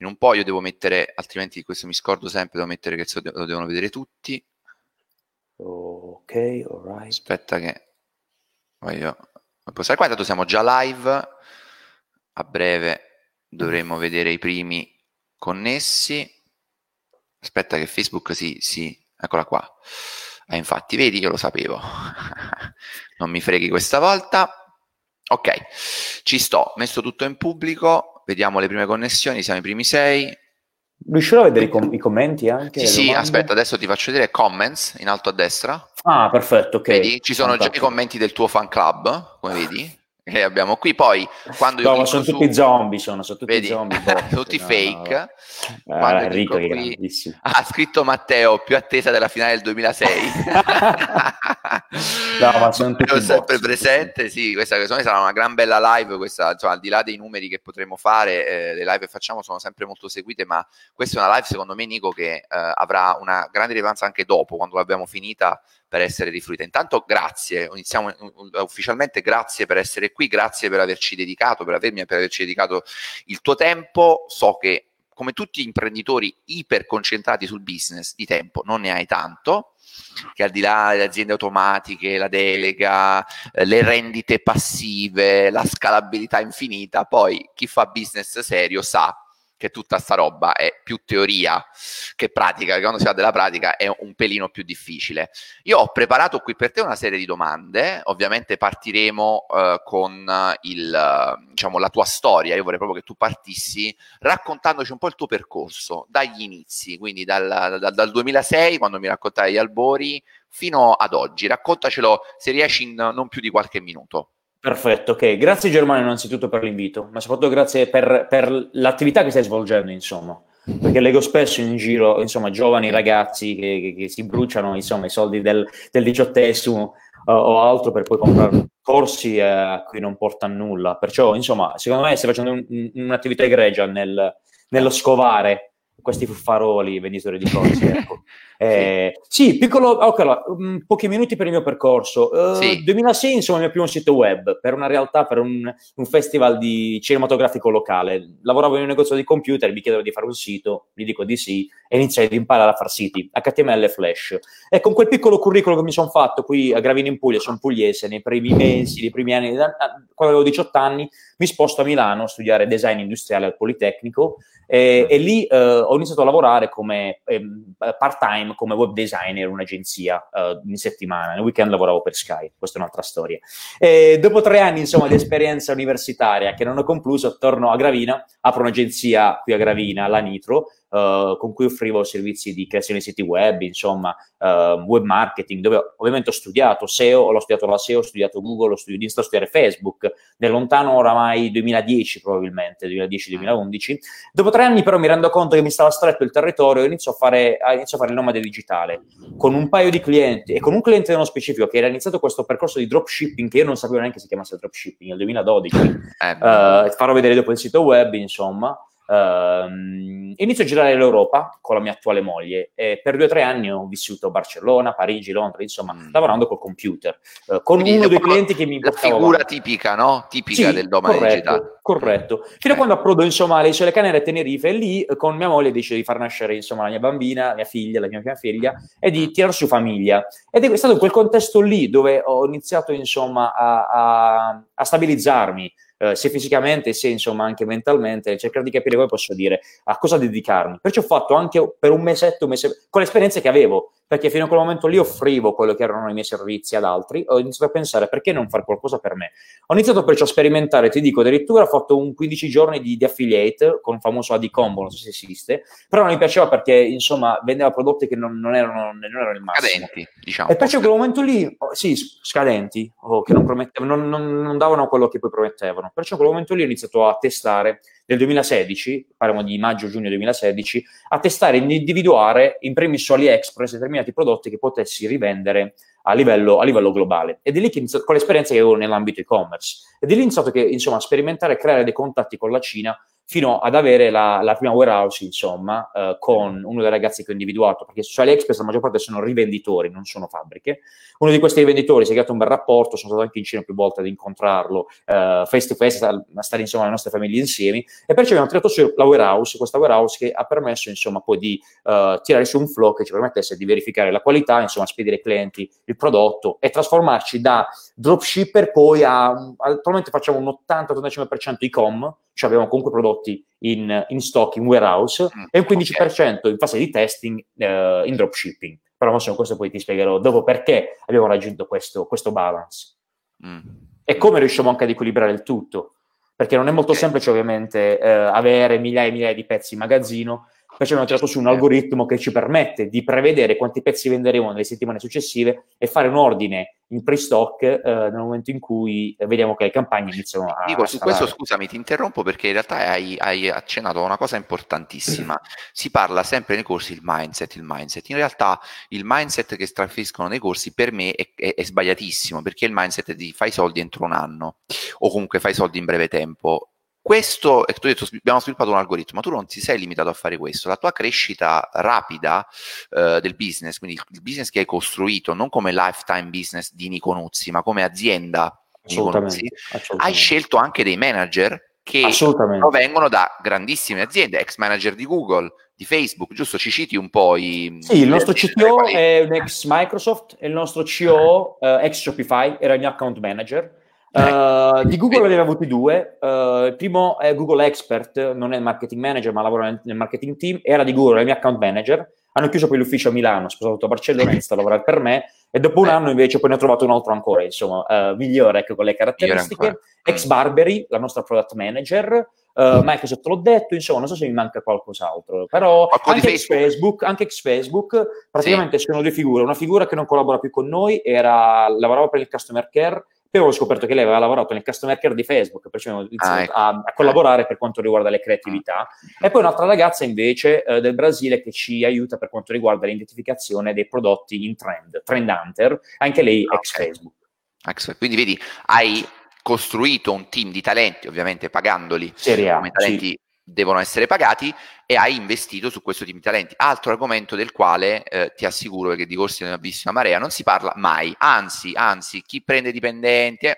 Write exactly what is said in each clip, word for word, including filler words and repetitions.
in un po' io devo mettere, altrimenti questo mi scordo sempre, devo mettere che lo devono vedere tutti. Ok, alright. Aspetta che voglio passare qua, intanto siamo già live, a breve dovremmo vedere i primi connessi. Aspetta che Facebook si, si eccola qua. Eh, infatti, vedi, io lo sapevo. Non mi freghi questa volta. Ok, ci sto, messo tutto in pubblico, vediamo le prime connessioni, siamo i primi sei. Riuscirò a vedere i, com- i commenti anche? Sì, sì, aspetta, adesso ti faccio vedere comments in alto a destra. Ah, perfetto, ok. Vedi, ci sono fantastico. Già i commenti del tuo fan club, come vedi, che abbiamo qui. Poi, quando io no, sono su... tutti zombie, sono, sono tutti vedi? zombie. Botte, tutti no, fake. No, no. Ah, Enrico qui, è grandissimo. Ha scritto Matteo, più attesa della finale del duemilasei. No, ma sono tutti Matteo sempre presente, sì, questa sarà una gran bella live, questa, insomma, al di là dei numeri che potremo fare, eh, le live che facciamo sono sempre molto seguite, ma questa è una live, secondo me, Nico, che eh, avrà una grande rilevanza anche dopo, quando l'abbiamo finita, per essere rifluita. Intanto grazie, iniziamo ufficialmente, grazie per essere qui, grazie per averci dedicato, per avermi per averci dedicato il tuo tempo. So che come tutti gli imprenditori iper concentrati sul business, di tempo non ne hai tanto, che al di là delle aziende automatiche, la delega, le rendite passive, la scalabilità infinita, poi chi fa business serio sa che tutta sta roba è più teoria che pratica, che quando si fa della pratica è un pelino più difficile. Io ho preparato qui per te una serie di domande, ovviamente partiremo eh, con il, diciamo, la tua storia. Io vorrei proprio che tu partissi raccontandoci un po' il tuo percorso, dagli inizi, quindi dal, dal, dal duemilasei, quando mi raccontai gli albori, fino ad oggi. Raccontacelo, se riesci, in non più di qualche minuto. Perfetto, ok. Grazie Germano innanzitutto per l'invito, ma soprattutto grazie per, per l'attività che stai svolgendo, insomma, perché leggo spesso in giro, insomma, giovani ragazzi che, che, che si bruciano, insomma, i soldi del, del diciottesimo uh, o altro per poi comprare corsi uh, a cui non porta a nulla, perciò, insomma, secondo me stai facendo un, un'attività egregia nel, nello scovare questi fuffaroli venditori di corsi, ecco. Eh, sì. sì, piccolo, ok, allora, um, pochi minuti per il mio percorso. Uh, sì. duemilasei, insomma, il mio primo sito web per una realtà, per un, un festival di cinematografico locale. Lavoravo in un negozio di computer, mi chiedono di fare un sito, gli dico di sì, e iniziai ad imparare a far siti, H T M L e Flash. E con quel piccolo curriculum che mi sono fatto qui a Gravina in Puglia, sono pugliese, nei primi mesi, nei primi anni, quando avevo diciotto anni, mi sposto a Milano a studiare design industriale al Politecnico, e, e lì uh, ho iniziato a lavorare come eh, part-time come web designer, un'agenzia uh, in settimana, nel weekend lavoravo per Sky, questa è un'altra storia. E dopo tre anni, insomma, di esperienza universitaria che non ho concluso, torno a Gravina, apro un'agenzia qui a Gravina, la Nitro, uh, con cui offrivo servizi di creazione di siti web, insomma, uh, web marketing, dove ovviamente ho studiato S E O, l'ho studiato la S E O, ho studiato Google, ho studiato, ho studiato Facebook, nel lontano oramai duemiladieci probabilmente, duemiladieci duemilaundici. Dopo tre anni però mi rendo conto che mi stava stretto il territorio e inizio a fare, inizio a fare il nomade digitale, con un paio di clienti e con un cliente nello specifico che era iniziato questo percorso di dropshipping, che io non sapevo neanche si chiamasse dropshipping, nel duemiladodici. Eh, uh, farò vedere dopo il sito web, insomma. Uh, inizio a girare l'Europa con la mia attuale moglie e per due o tre anni ho vissuto a Barcellona, Parigi, Londra, insomma, mm. lavorando col computer, uh, con quindi uno dei clienti che mi la figura avanti. Tipica, no? Tipica sì, del domani digitale. Corretto. Fino a eh. quando approdo, insomma, le isole Canarie e Tenerife, e lì con mia moglie decido di far nascere, insomma, la mia bambina, la mia figlia, la mia prima figlia, e di tirar su famiglia. Ed è stato in quel contesto lì dove ho iniziato, insomma, a, a, a stabilizzarmi. Uh, sia fisicamente, sia, insomma, anche mentalmente, cercare di capire come posso dire, a cosa dedicarmi. Perciò ho fatto anche per un mesetto, un mese, con l'esperienza che avevo, perché fino a quel momento lì offrivo quello che erano i miei servizi ad altri, ho iniziato a pensare perché non fare qualcosa per me. Ho iniziato perciò a sperimentare, ti dico, addirittura ho fatto un quindici giorni di, di affiliate con il famoso A D Combo, non so se esiste, però non mi piaceva perché, insomma, vendeva prodotti che non, non, erano, non erano il massimo. Scadenti, diciamo. E perciò in quel momento lì, oh, sì, scadenti, oh, che non, promettevano, non, non, non davano quello che poi promettevano. Perciò in quel momento lì ho iniziato a testare, nel duemilasedici, parliamo di maggio-giugno duemilasedici, a testare e individuare in primis su Aliexpress determinati prodotti che potessi rivendere a livello, a livello globale. Ed è lì che inizio, con l'esperienza che avevo nell'ambito e-commerce. Ed è lì iniziato che, insomma, sperimentare e creare dei contatti con la Cina fino ad avere la, la prima warehouse, insomma, eh, con uno dei ragazzi che ho individuato, perché su AliExpress la maggior parte sono rivenditori, non sono fabbriche. Uno di questi rivenditori si è creato un bel rapporto, sono stato anche in Cina più volte ad incontrarlo eh, face to face, a stare insomma le nostre famiglie insieme, e poi ci abbiamo tirato su la warehouse, questa warehouse che ha permesso insomma poi di eh, tirare su un flow che ci permettesse di verificare la qualità, insomma spedire ai clienti il prodotto e trasformarci da dropshipper poi a, attualmente facciamo un ottanta ottantacinque per cento e-com, cioè abbiamo comunque prodotti in, in stock, in warehouse, mm, e un quindici per cento okay. in fase di testing eh, in dropshipping. Però non so, questo poi ti spiegherò dopo perché abbiamo raggiunto questo, questo balance. Mm. E come riusciamo anche ad equilibrare il tutto. Perché non è molto okay. semplice ovviamente eh, avere migliaia e migliaia di pezzi in magazzino, perciò abbiamo tirato su un algoritmo che ci permette di prevedere quanti pezzi venderemo nelle settimane successive e fare un ordine in pre-stock eh, nel momento in cui vediamo che le campagne iniziano a... Nico, su questo scusami, ti interrompo perché in realtà hai, hai accennato a una cosa importantissima. Si parla sempre nei corsi il mindset, il mindset. In realtà il mindset che strafiscono nei corsi per me è, è, è sbagliatissimo, perché il mindset è di fai soldi entro un anno o comunque fai soldi in breve tempo. Questo, e tu hai detto, abbiamo sviluppato un algoritmo, tu non ti sei limitato a fare questo, la tua crescita rapida eh, del business, quindi il business che hai costruito, non come lifetime business di Nico Nuzzi, ma come azienda Nico Nuzzi, hai scelto anche dei manager che provengono da grandissime aziende, ex manager di Google, di Facebook, giusto? Ci citi un po' i... Sì, il nostro C T O è un ex Microsoft, il nostro C O O, eh, ex Shopify, era il mio account manager. Uh, di Google ne abbiamo avuti due, uh, il primo è Google Expert, non è marketing manager ma lavora nel, nel marketing team, era di Google, era il mio account manager, hanno chiuso poi l'ufficio a Milano, sposato a Barcellona, è stato a lavorare per me e dopo un anno invece poi ne ho trovato un altro ancora, insomma, uh, migliore, ecco, con le caratteristiche, ex Barberi, la nostra product manager, uh, Microsoft l'ho detto, insomma, non so se mi manca qualcos'altro, però Qualco anche ex Facebook. Facebook, anche ex Facebook, praticamente sì. Sono due figure, una figura che non collabora più con noi, era lavorava per il customer care. Poi avevo scoperto che lei aveva lavorato nel customer care di Facebook, perciò abbiamo iniziato ah, ecco. a, a collaborare per quanto riguarda le creatività. E poi un'altra ragazza invece eh, del Brasile che ci aiuta per quanto riguarda l'identificazione dei prodotti in trend, Trend Hunter, anche lei ex okay. Facebook. Quindi vedi, hai costruito un team di talenti, ovviamente pagandoli Seria, come talenti sì. devono essere pagati, e hai investito su questo team di talenti. Altro argomento del quale eh, ti assicuro che di corsi ne ho visto una marea, non si parla mai, anzi, anzi, chi prende dipendenti è,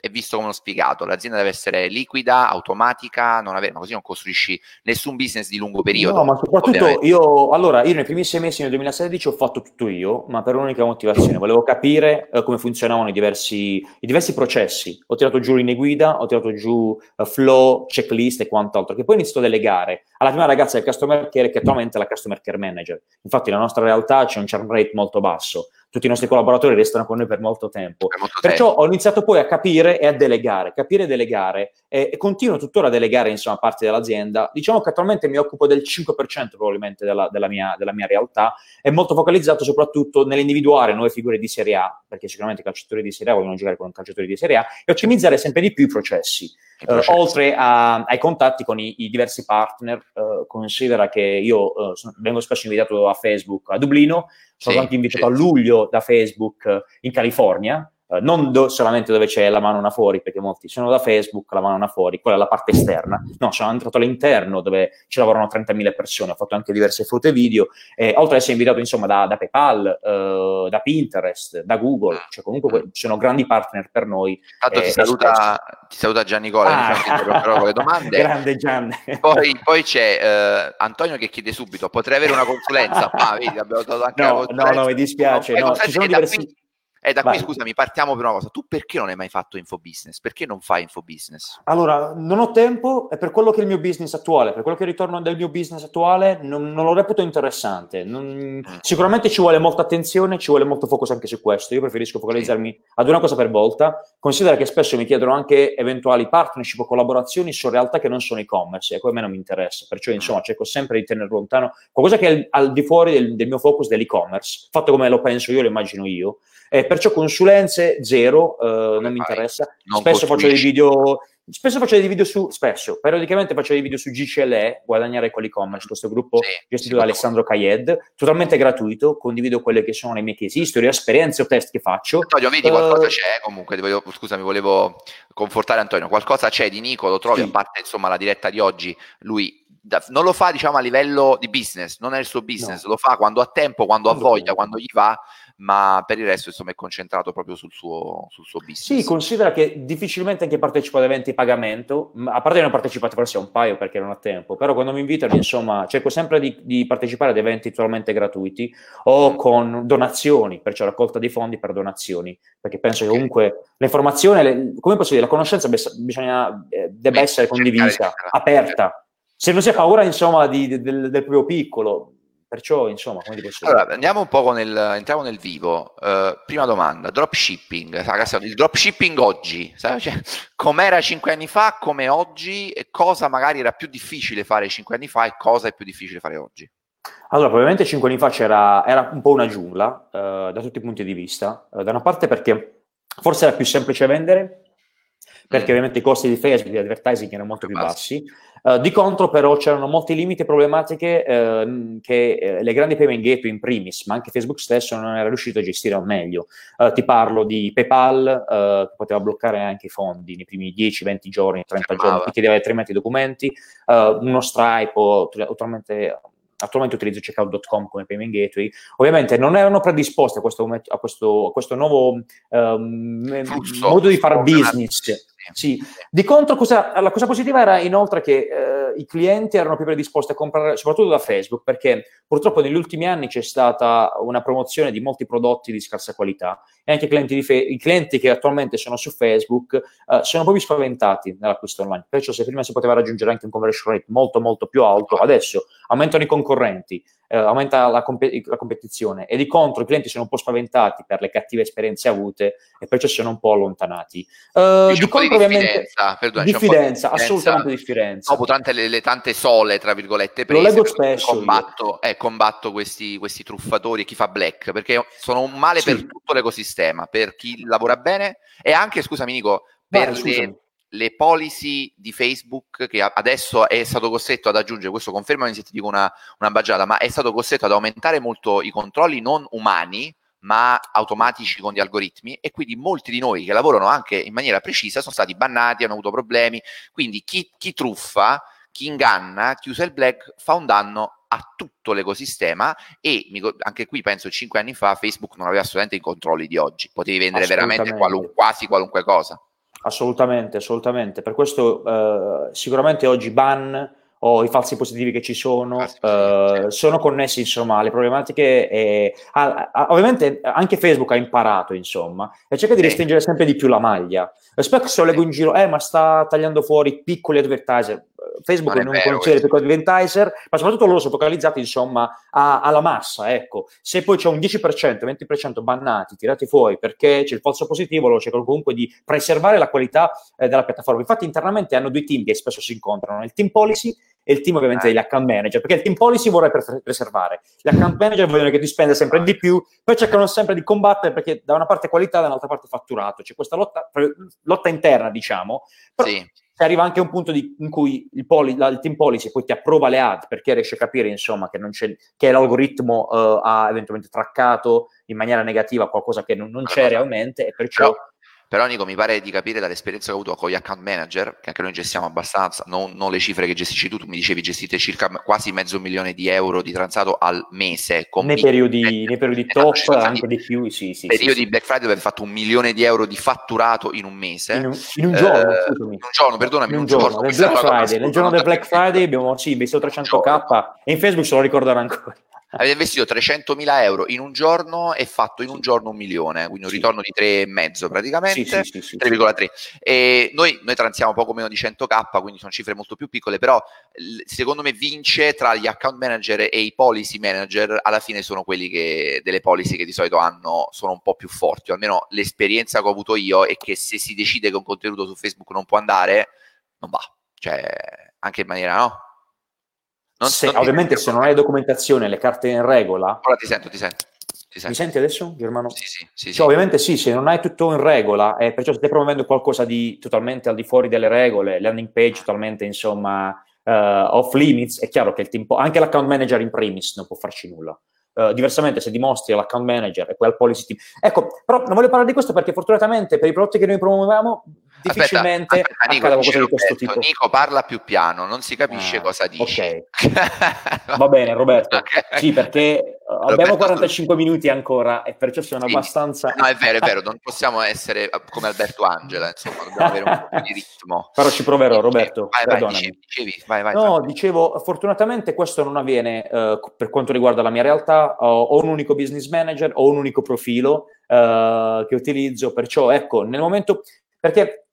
è visto come uno sfigato, l'azienda deve essere liquida, automatica, non avere, ma così non costruisci nessun business di lungo periodo. No, ma soprattutto ovviamente. io, allora, io nei primi sei mesi nel duemilasedici ho fatto tutto io, ma per un'unica motivazione, volevo capire eh, come funzionavano i diversi, i diversi processi, ho tirato giù linee guida, ho tirato giù uh, flow, checklist e quant'altro, che poi ho iniziato a delegare alla prima ragazza del customer care, che attualmente è la customer care manager, infatti nella nostra realtà c'è un churn rate molto basso, tutti i nostri collaboratori restano con noi per molto tempo. Per molto Perciò tempo. Ho iniziato poi a capire e a delegare, capire e delegare, e, e continuo tuttora a delegare, insomma, parte dell'azienda. Diciamo che attualmente mi occupo del cinque per cento probabilmente della, della, mia, della mia realtà, è molto focalizzato soprattutto nell'individuare nuove figure di Serie A, perché sicuramente i calciatori di Serie A vogliono giocare con un calciatore di Serie A, e ottimizzare sempre di più i processi. Uh, oltre a, ai contatti con i, i diversi partner, uh, considera che io uh, sono, vengo spesso invitato a Facebook a Dublino, sono sì, anche invitato sì. a luglio da Facebook uh, in California, uh, non do, solamente dove c'è la mano fuori, perché molti sono da Facebook, la mano fuori, quella è la parte esterna, no, sono entrato all'interno dove ci lavorano trentamila persone, ho fatto anche diverse foto e video, eh, oltre ad essere invitato insomma da, da PayPal, uh, da Pinterest, da Google, cioè comunque sono grandi partner per noi. Tanto eh, ti saluta... Ti saluta Giannicola, ah. diciamo, però, però con le domande. Grande Gian. Poi, poi c'è uh, Antonio che chiede subito, potrei avere una consulenza? Ah, vedi, abbiamo dato anche no, no, no, mi dispiace. No, no, ci sono e diversi... da qui, e da qui scusami, partiamo per una cosa. Tu perché non hai mai fatto infobusiness? Perché non fai infobusiness? Allora, non ho tempo e per quello che è il mio business attuale, per quello che ritorno del mio business attuale, non, non lo reputo interessante. Non... Sicuramente ci vuole molta attenzione, ci vuole molto focus anche su questo. Io preferisco focalizzarmi sì. ad una cosa per volta. Considera che spesso mi chiedono anche eventuali partnership o collaborazioni su realtà che non sono e-commerce, e a me non mi interessa, perciò insomma cerco sempre di tenere lontano qualcosa che è al di fuori del, del mio focus dell'e-commerce, fatto come lo penso io, lo immagino io, eh, perciò consulenze zero, eh, non mi interessa, non spesso faccio dei video spesso faccio dei video su, spesso, periodicamente faccio dei video su G C L, guadagnare con l'e-commerce, questo gruppo sì, gestito da Alessandro Cayed, totalmente gratuito, condivido quelle che sono le mie case history, esperienze o test che faccio. Antonio, vedi, uh, qualcosa c'è, comunque, volevo, scusami, volevo confortare Antonio, qualcosa c'è di Nico, lo trovi, sì. A parte, insomma, la diretta di oggi, lui da, non lo fa, diciamo, a livello di business, non è il suo business, no. Lo fa quando ha tempo, quando ha voglia, quando gli va, ma per il resto, insomma, è concentrato proprio sul suo, sul suo business. Sì, considera che difficilmente anche partecipo ad eventi di pagamento, a parte che ne ho partecipato forse a un paio perché non ho tempo, però quando mi invitano, insomma, cerco sempre di, di partecipare ad eventi totalmente gratuiti o con donazioni, perciò raccolta dei fondi per donazioni, perché penso okay. che comunque l'informazione, le, come posso dire, la conoscenza bisogna, eh, debba Beh, essere condivisa, aperta. Se non si ha paura, insomma, di, di, del, del proprio piccolo. Perciò, insomma, come dico, allora andiamo un po' nel, entriamo nel vivo. Uh, prima domanda, dropshipping. Ragazzi, il dropshipping oggi, sai? Cioè, com'era cinque anni fa, come oggi, e cosa magari era più difficile fare cinque anni fa e cosa è più difficile fare oggi? Allora, probabilmente cinque anni fa c'era era un po' una giungla, uh, da tutti i punti di vista. Uh, da una parte perché forse era più semplice vendere, perché mm. ovviamente i costi di Facebook, di advertising erano molto più, più bassi. bassi. Uh, di contro però c'erano molti limiti e problematiche uh, che uh, le grandi payment gateway in primis, ma anche Facebook stesso non era riuscito a gestire al meglio. Uh, ti parlo di PayPal, uh, che poteva bloccare anche i fondi nei primi dieci venti giorni, trenta giorni, ti chiedeva altrimenti i documenti, uh, uno Stripe o attualmente, attualmente utilizzo checkout punto com come payment gateway. Ovviamente non erano predisposti a questo, a questo, a questo nuovo um, Fusso, modo di fare business. Sì, di contro cosa, la cosa positiva era inoltre che eh, i clienti erano più predisposti a comprare, soprattutto da Facebook, perché purtroppo negli ultimi anni c'è stata una promozione di molti prodotti di scarsa qualità e anche i clienti, di fe- i clienti che attualmente sono su Facebook eh, sono proprio spaventati nell'acquisto online, perciò se prima si poteva raggiungere anche un conversion rate molto molto più alto, adesso aumentano i concorrenti, eh, aumenta la, comp- la competizione e di contro i clienti sono un po' spaventati per le cattive esperienze avute e perciò sono un po' allontanati. Eh, di contro diffidenza, perdone, diffidenza, di diffidenza, assolutamente differenza. Dopo tante le, le tante sole, tra virgolette, prese, lo leggo spesso, combatto, eh, combatto questi, questi truffatori e chi fa black, perché sono un male sì. per tutto l'ecosistema, per chi lavora bene e anche, scusami Nico, per Beh, scusami. le... le policy di Facebook, che adesso è stato costretto ad aggiungere, questo confermami se ti dico una, una baggiata, ma è stato costretto ad aumentare molto i controlli non umani ma automatici con gli algoritmi, e quindi molti di noi che lavorano anche in maniera precisa sono stati bannati, hanno avuto problemi, quindi chi, chi truffa, chi inganna, chi usa il black fa un danno a tutto l'ecosistema e anche qui penso cinque anni fa Facebook non aveva assolutamente i controlli di oggi, potevi vendere veramente qualun, quasi qualunque cosa. Assolutamente, assolutamente. Per questo eh, sicuramente oggi ban o i falsi positivi che ci sono eh, sono connessi insomma alle problematiche e a, a, ovviamente anche Facebook ha imparato insomma e cerca di restringere sempre di più la maglia. Spesso leggo in giro eh ma sta tagliando fuori piccoli advertiser. Facebook non, non considera i piccoli advertiser, ma soprattutto loro sono focalizzati insomma a, alla massa, ecco. Se poi c'è un dieci per cento, venti per cento bannati, tirati fuori perché c'è il falso positivo, loro cercano comunque di preservare la qualità eh, della piattaforma. Infatti internamente hanno due team che spesso si incontrano, il team policy e il team ovviamente ah. degli account manager, perché il team policy vorrei preservare, gli account manager vogliono che tu spenda sempre di più, poi cercano sempre di combattere perché da una parte qualità, dall'altra parte fatturato, c'è questa lotta, lotta interna diciamo, però sì. arriva anche un punto di, in cui il, poli, la, il team policy poi ti approva le ad perché riesce a capire insomma che, non c'è, che l'algoritmo uh, ha eventualmente traccato in maniera negativa qualcosa che non, non c'è realmente e perciò... Però... Però Nico, mi pare di capire dall'esperienza che ho avuto con gli account manager, che anche noi gestiamo abbastanza, non, non le cifre che gestisci tu, tu mi dicevi gestite circa quasi mezzo milione di euro di transato al mese. Con nei, periodi, mille, nei periodi top, anche di più, sì, sì. Periodi sì, sì. Black Friday avevo fatto un milione di euro di fatturato in un mese. In un, in un giorno, eh, scusami. In un giorno, perdonami, in un, un giorno. giorno. Nel Black Friday, nel giorno del Black Friday abbiamo, sì, investito trecentomila e in Facebook se lo ricordano ancora. Avete investito trecentomila euro in un giorno e fatto in un giorno un milione, quindi un sì. ritorno di tre e mezzo praticamente, sì, sì, sì, tre virgola tre. Sì. E noi, noi transiamo poco meno di cento k, quindi sono cifre molto più piccole, però secondo me vince tra gli account manager e i policy manager, alla fine sono quelli che delle policy che di solito hanno, sono un po' più forti, o almeno l'esperienza che ho avuto io è che se si decide che un contenuto su Facebook non può andare, non va, cioè anche in maniera no. Non se, ovviamente se non hai documentazione, le carte in regola... Ora ti sento, ti sento. Esatto. Mi senti adesso, Germano? Sì, sì, sì, cioè, sì. Ovviamente sì, se non hai tutto in regola, eh, perciò se stai promuovendo qualcosa di totalmente al di fuori delle regole, landing page totalmente, insomma, uh, off limits, è chiaro che il tempo, anche l'account manager in primis non può farci nulla. Uh, diversamente se dimostri all'account manager e quel policy team, ecco, però non voglio parlare di questo perché fortunatamente per i prodotti che noi promuovevamo difficilmente aspetta, aspetta, accadeva Nico, qualcosa di questo detto, tipo. Nico, parla più piano, non si capisce ah, cosa dici. Ok, va bene Roberto, okay. Sì, perché Roberto, abbiamo quarantacinque tu... minuti ancora e perciò siamo sì. abbastanza... No, è vero, è vero, non possiamo essere come Alberto Angela, insomma, dobbiamo avere un po' di ritmo. Però ci proverò, e, Roberto, vai, perdonami. Vai, dicevi, vai, vai, no, vai. Dicevo, fortunatamente questo non avviene eh, per quanto riguarda la mia realtà. Ho un unico business manager, ho un unico profilo uh, che utilizzo, perciò ecco, nel momento, perché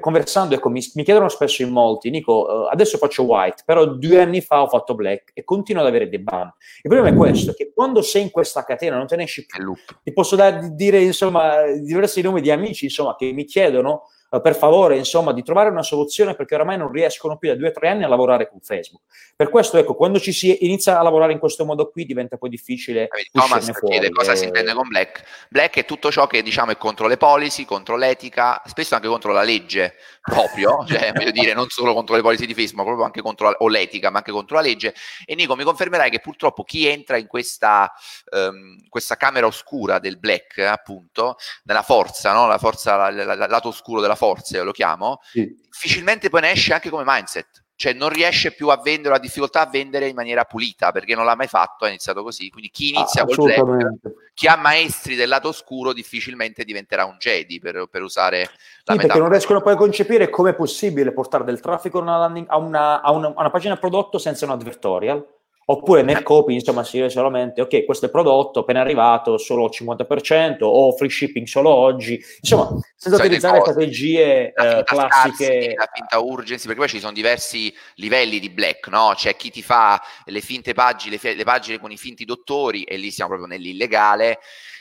conversando, ecco, mi, mi chiedono spesso in molti, Nico, uh, adesso faccio white, però due anni fa ho fatto black e continuo ad avere dei ban. Il problema è questo, che quando sei in questa catena non te ne esci più. Ti posso dare, dire, insomma, diversi nomi di amici, insomma, che mi chiedono Uh, per favore, insomma, di trovare una soluzione perché oramai non riescono più da due o tre anni a lavorare con Facebook. Per questo, ecco, quando ci si inizia a lavorare in questo modo qui diventa poi difficile. Thomas chiede cosa e... si intende con black. Black è tutto ciò che, diciamo, è contro le policy, contro l'etica, spesso anche contro la legge proprio, cioè, voglio dire, non solo contro le policy di Facebook, ma proprio anche contro la, o l'etica, ma anche contro la legge. E Nico, mi confermerai che purtroppo chi entra in questa, um, questa camera oscura del black, appunto, nella forza, no? La forza, la, la, la, lato oscuro della forza, lo chiamo, sì. Difficilmente poi ne esce anche come mindset, cioè non riesce più a vendere, ha difficoltà a vendere in maniera pulita, perché non l'ha mai fatto, ha iniziato così, quindi chi inizia ah, col black, chi ha maestri del lato oscuro difficilmente diventerà un Jedi, per, per usare sì, la metà. Perché non riescono poi a concepire come è possibile portare del traffico a una, landing, a una, a una, a una pagina prodotto senza un advertorial, oppure nel copy, insomma, si vede solamente, ok, questo è prodotto, appena arrivato, solo cinquanta per cento, o free shipping solo oggi, insomma, senza sì, utilizzare strategie eh, classiche. Scarsi, la finta urgency, perché poi ci sono diversi livelli di black, no? C'è chi ti fa le finte pagine, le, f- le pagine con i finti dottori, e lì siamo proprio nell'illegale,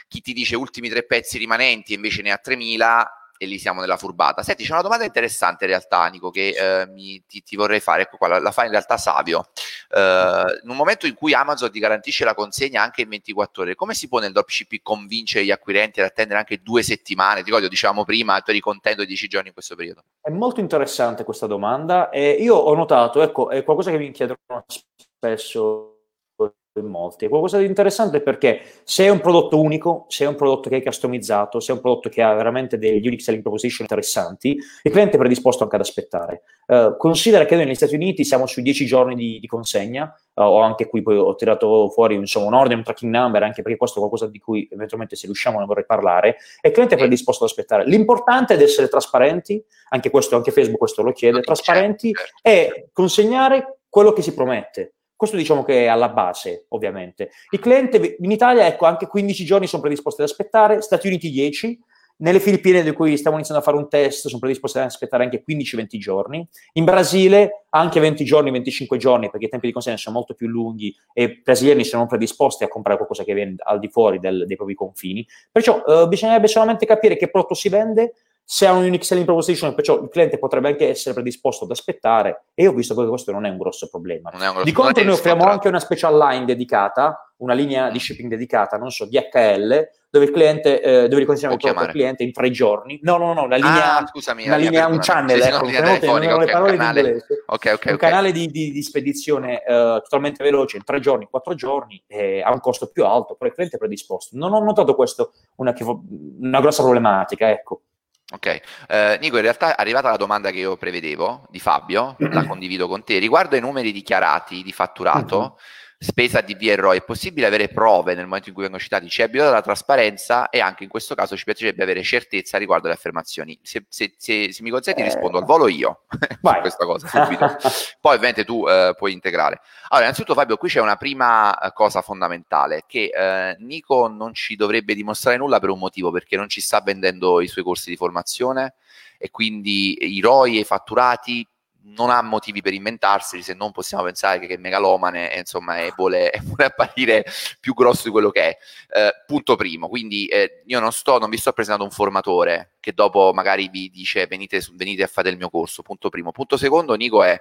chi ti dice ultimi tre pezzi rimanenti, invece ne ha tremila, e lì siamo nella furbata. Senti, c'è una domanda interessante in realtà, Nico, che eh, mi, ti, ti vorrei fare, ecco qua, la, la fa in realtà Savio. Uh, in un momento in cui Amazon ti garantisce la consegna anche in ventiquattro ore, come si può nel dropshipping convincere gli acquirenti ad attendere anche due settimane? Ti ricordo, dicevamo prima, tu eri contento di dieci giorni in questo periodo. È molto interessante questa domanda e io ho notato, ecco, è qualcosa che mi chiedono spesso in molti, è qualcosa di interessante perché se è un prodotto unico, se è un prodotto che è customizzato, se è un prodotto che ha veramente degli unique selling proposition interessanti, il cliente è predisposto anche ad aspettare. Uh, considera che noi negli Stati Uniti siamo sui dieci giorni di, di consegna, uh, o anche qui poi ho tirato fuori insomma un ordine, un tracking number, anche perché questo è qualcosa di cui eventualmente se riusciamo ne vorrei parlare, e il cliente è predisposto ad aspettare. L'importante è essere trasparenti, anche questo, anche Facebook questo lo chiede, trasparenti, e consegnare quello che si promette. Questo diciamo che è alla base, ovviamente. Il cliente in Italia, ecco, anche quindici giorni sono predisposti ad aspettare, Stati Uniti dieci, nelle Filippine, di cui stiamo iniziando a fare un test, sono predisposti ad aspettare anche quindici venti giorni. In Brasile anche venti giorni, venticinque giorni, perché i tempi di consegna sono molto più lunghi e i brasiliani sono predisposti a comprare qualcosa che viene al di fuori del, dei propri confini. Perciò eh, bisognerebbe solamente capire che prodotto si vende, se ha un unique selling proposition, perciò il cliente potrebbe anche essere predisposto ad aspettare, e io ho visto che questo non è un grosso problema. Un grosso di contro noi offriamo anche una special line dedicata, una linea di shipping dedicata, non so, D H L, dove il cliente, eh, dove riconsegniamo il prodotto al cliente in tre giorni. No, no, no, la linea, ah, scusami, una linea, perdona, un channel, ecco, linea telefonica, okay, parole un canale, di okay, okay, un okay. canale di, di, di spedizione eh, totalmente veloce, in tre giorni, quattro giorni, eh, ha un costo più alto, però il cliente è predisposto. Non ho notato questo una, una grossa problematica, ecco. Ok, eh, Nico, in realtà è arrivata la domanda che io prevedevo di Fabio, la condivido con te. Riguardo ai numeri dichiarati di fatturato, uh-huh. spesa D V e R O I, è possibile avere prove nel momento in cui vengono citati? Ci è abituata la trasparenza e anche in questo caso ci piacerebbe avere certezza riguardo alle affermazioni. Se, se, se, se mi consenti eh... rispondo al volo io su questa cosa subito. Poi ovviamente tu eh, puoi integrare. Allora, innanzitutto Fabio, qui c'è una prima cosa fondamentale, che eh, Nico non ci dovrebbe dimostrare nulla per un motivo, perché non ci sta vendendo i suoi corsi di formazione e quindi i R O I e i fatturati non ha motivi per inventarseli, se non possiamo pensare che è megalomane e insomma è vuole, è vuole apparire più grosso di quello che è. Eh, punto primo, quindi eh, io non sto non vi sto presentando un formatore che dopo magari vi dice venite, venite a fare il mio corso, punto primo. Punto secondo, Nico, è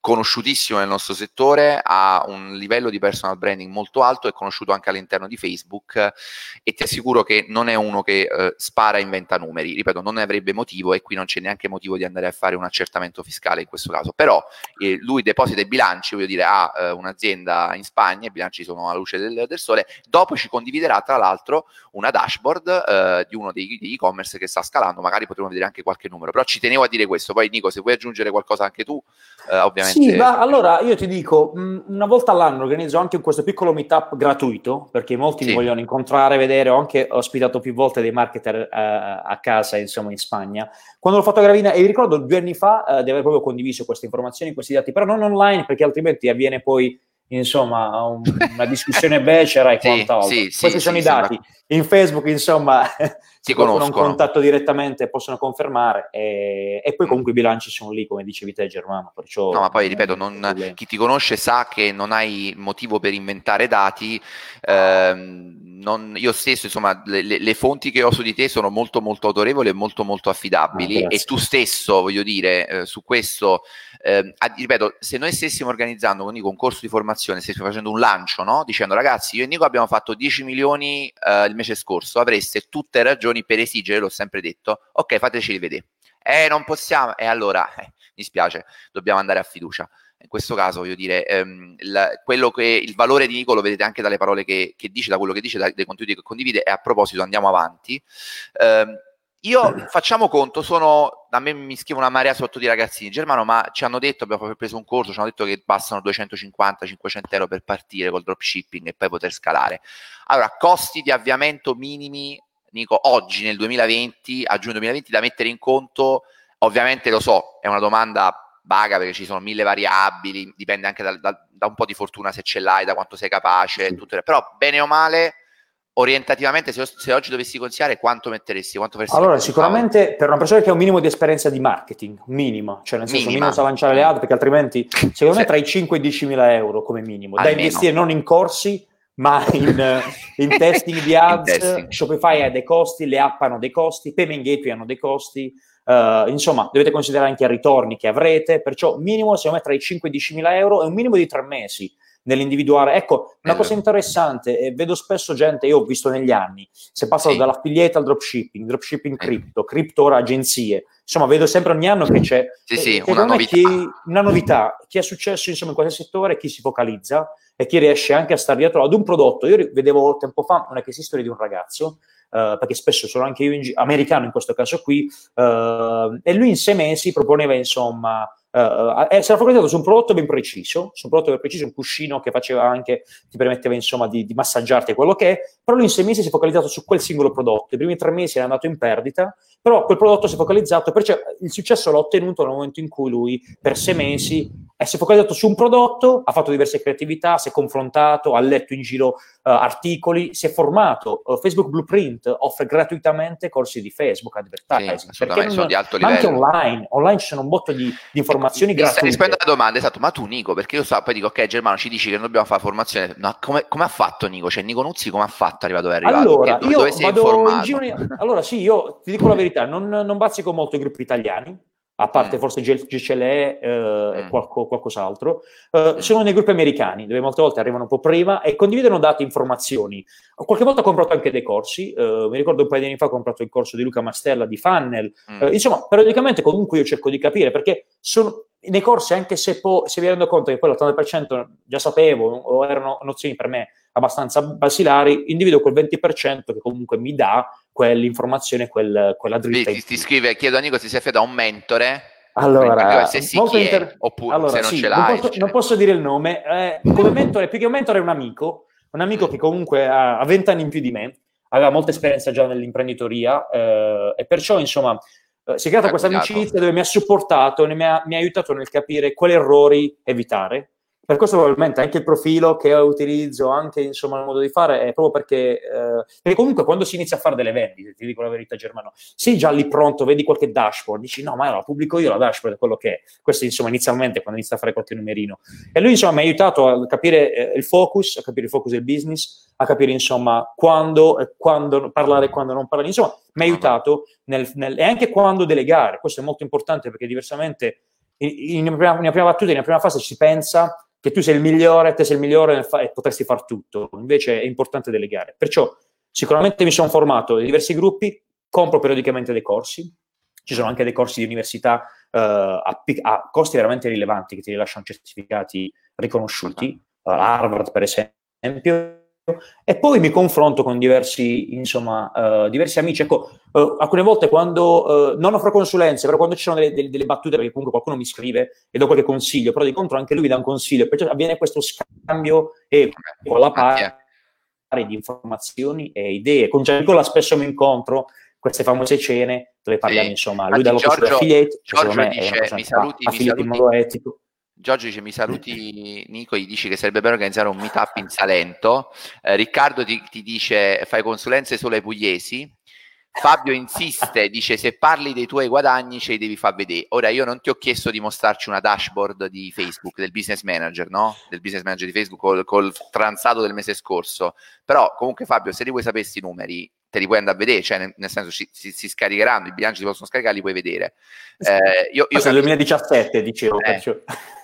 conosciutissimo nel nostro settore, ha un livello di personal branding molto alto, è conosciuto anche all'interno di Facebook e ti assicuro che non è uno che eh, spara e inventa numeri, ripeto, non ne avrebbe motivo e qui non c'è neanche motivo di andare a fare un accertamento fiscale in questo caso, però eh, lui deposita i bilanci, voglio dire, ha eh, un'azienda in Spagna, i bilanci sono alla luce del, del sole, dopo ci condividerà tra l'altro una dashboard eh, di uno degli e-commerce che sta scalando, magari potremo vedere anche qualche numero, però ci tenevo a dire questo, poi Nico se vuoi aggiungere qualcosa anche tu, eh, ovviamente. Sì, ma allora io ti dico, una volta all'anno organizzo anche questo piccolo meetup gratuito, perché molti sì. mi vogliono incontrare, vedere, ho anche ospitato più volte dei marketer eh, a casa, insomma, in Spagna. Quando l'ho fatto a Gravina, e vi ricordo due anni fa eh, di aver proprio condiviso queste informazioni, questi dati, però non online, perché altrimenti avviene poi, insomma, un, una discussione becera e sì, quant'altro. Sì, questi sì, sono sì, i dati. Sembra... In Facebook, insomma, si conoscono, un contatto direttamente, possono confermare e, e poi comunque i bilanci sono lì, come dicevi te, Germano. Perciò no, ma poi ripeto, non, chi ti conosce sa che non hai motivo per inventare dati. Eh, non, io stesso, insomma, le, le fonti che ho su di te sono molto molto autorevoli e molto molto affidabili. Ah, e tu stesso, voglio dire, eh, su questo, eh, ripeto, se noi stessimo organizzando con Nico un corso di formazione, stessimo facendo un lancio, no? Dicendo ragazzi, io e Nico abbiamo fatto dieci milioni eh, il mese scorso, avreste tutte ragioni per esigere, l'ho sempre detto, ok, fateci rivedere. Eh, non possiamo, e eh, allora, eh, mi spiace, dobbiamo andare a fiducia. In questo caso, voglio dire, ehm, la, quello che il valore di Nico lo vedete anche dalle parole che, che dice, da quello che dice, da, dai contenuti che condivide, e a proposito andiamo avanti. Ehm, io, facciamo conto, sono... da me mi scrivo una marea sotto di ragazzini, Germano, ma ci hanno detto, abbiamo preso un corso, ci hanno detto che bastano duecentocinquanta a cinquecento euro per partire col dropshipping e poi poter scalare. Allora, costi di avviamento minimi, Nico, oggi nel duemilaventi, a giugno duemilaventi, da mettere in conto, ovviamente lo so, è una domanda vaga perché ci sono mille variabili, dipende anche da, da, da un po' di fortuna se ce l'hai, da quanto sei capace, tutto il... però bene o male... orientativamente, se, se oggi dovessi consigliare, quanto metteresti? Quanto allora, metteresti? Sicuramente per una persona che ha un minimo di esperienza di marketing, minimo, cioè nel senso minimo, minimo sa lanciare le ad, perché altrimenti, secondo cioè, me, tra i cinque e i diecimila euro come minimo, almeno. Da investire non in corsi, ma in, in testing di ads, testing. Shopify ha dei costi, le app hanno dei costi, payment gateway hanno dei costi, uh, insomma, dovete considerare anche i ritorni che avrete, perciò minimo, secondo me, tra i cinque e i diecimila euro, è un minimo di tre mesi. Nell'individuare, ecco, una cosa interessante, eh, vedo spesso gente, io ho visto negli anni, se passano sì. dall'affiliate al dropshipping, dropshipping cripto, cripto ora agenzie, insomma vedo sempre ogni anno che c'è sì, sì, una, novità. Chi, una novità, chi è successo insomma in qualche settore, chi si focalizza e chi riesce anche a stare dietro ad un prodotto. Io vedevo tempo fa una case history di un ragazzo, Uh, perché spesso sono anche io in gi- americano in questo caso qui, uh, e lui in sei mesi proponeva insomma uh, essere focalizzato su un prodotto ben preciso, su un prodotto ben preciso, un cuscino che faceva anche, ti permetteva insomma di, di massaggiarti quello che è, però lui in sei mesi si è focalizzato su quel singolo prodotto, i primi tre mesi era andato in perdita, però quel prodotto si è focalizzato, perciò il successo l'ha ottenuto nel momento in cui lui per sei mesi è si è focalizzato su un prodotto, ha fatto diverse creatività, si è confrontato, ha letto in giro uh, articoli, si è formato, uh, Facebook Blueprint offre gratuitamente corsi di Facebook advertising, sì, perché non, di alto livello. Anche online, online ci sono un botto di, di informazioni gratuite. Rispondo alla domanda, esatto, ma tu Nico, perché io so, poi dico ok Germano ci dici che non dobbiamo fare formazione, ma come, come ha fatto Nico? Cioè Nico Nuzzi come ha fatto arriva dove è arrivato? Allora, dove, io dove vado in giro, allora sì, io ti dico la verità, non, non bazzico molto i gruppi italiani, a parte mm. forse G C L eh, mm. e qualco, qualcos'altro, eh, mm. sono nei gruppi americani, dove molte volte arrivano un po' prima e condividono dati, informazioni. Qualche volta ho comprato anche dei corsi, eh, mi ricordo un paio di anni fa ho comprato il corso di Luca Mastella di Funnel, mm. eh, insomma, periodicamente comunque io cerco di capire, perché sono nei corsi, anche se, po- se vi rendo conto che poi l'ottanta per cento già sapevo, o erano nozioni per me abbastanza basilari, individuo quel venti per cento che comunque mi dà quell'informazione, quel, quella dritta. Ti, ti scrive, chiedo a Nico se si è fida un mentore. Allora, se sì, molto inter... è, oppure allora, se non sì, ce l'hai. Non posso, cioè. non posso dire il nome, eh, come mentore, più che un mentore è un amico, un amico che comunque ha vent'anni in più di me, aveva molta esperienza già nell'imprenditoria eh, e perciò insomma... si è creata questa amicizia dove mi ha supportato, mi ha, mi ha aiutato nel capire quali errori evitare. Per questo probabilmente anche il profilo che utilizzo, anche insomma il modo di fare, è proprio perché, eh, perché comunque quando si inizia a fare delle vendite, ti dico la verità Germano, sei già lì pronto, vedi qualche dashboard, dici no ma la allora, pubblico io la dashboard, è quello che è. Questo insomma inizialmente quando inizia a fare qualche numerino. E lui insomma mi ha aiutato a capire eh, il focus, a capire il focus del business, a capire insomma quando, eh, quando parlare e quando non parlare, insomma mi ha aiutato nel, nel, e anche quando delegare, questo è molto importante perché diversamente in una prima, in una prima battuta, in una prima fase, ci pensa che tu sei il migliore, te sei il migliore nel fa- e potresti far tutto. Invece è importante delegare. Perciò sicuramente mi sono formato in diversi gruppi, compro periodicamente dei corsi. Ci sono anche dei corsi di università uh, a, pic- a costi veramente rilevanti, che ti rilasciano certificati riconosciuti, uh, Harvard per esempio. E poi mi confronto con diversi, insomma, uh, diversi amici. Ecco, uh, alcune volte quando, uh, non offro consulenze, però quando ci sono delle, delle, delle battute, perché comunque qualcuno mi scrive e do qualche consiglio, però di contro anche lui mi dà un consiglio, perciò avviene questo scambio e con la pari di informazioni e idee. Con Giannicola spesso mi incontro, queste famose cene dove parliamo, sì, insomma, lui dà lo studio affiliate, Giorgio cioè, dice, mi saluti, mi saluti. In modo etico. Giorgio dice, mi saluti Nico, gli dici che sarebbe bello organizzare un meetup in Salento. Eh, Riccardo ti, ti dice, fai consulenze solo ai pugliesi. Fabio insiste, dice, se parli dei tuoi guadagni ce li devi far vedere. Ora, io non ti ho chiesto di mostrarci una dashboard di Facebook, del business manager, no? Del business manager di Facebook col, col transato del mese scorso. Però, comunque, Fabio, se li vuoi sapere questi numeri, te li puoi andare a vedere, cioè nel, nel senso si, si, si scaricheranno, i bilanci si possono scaricare, li puoi vedere. Eh, io, io capisco... duemiladiciassette dicevo. Eh.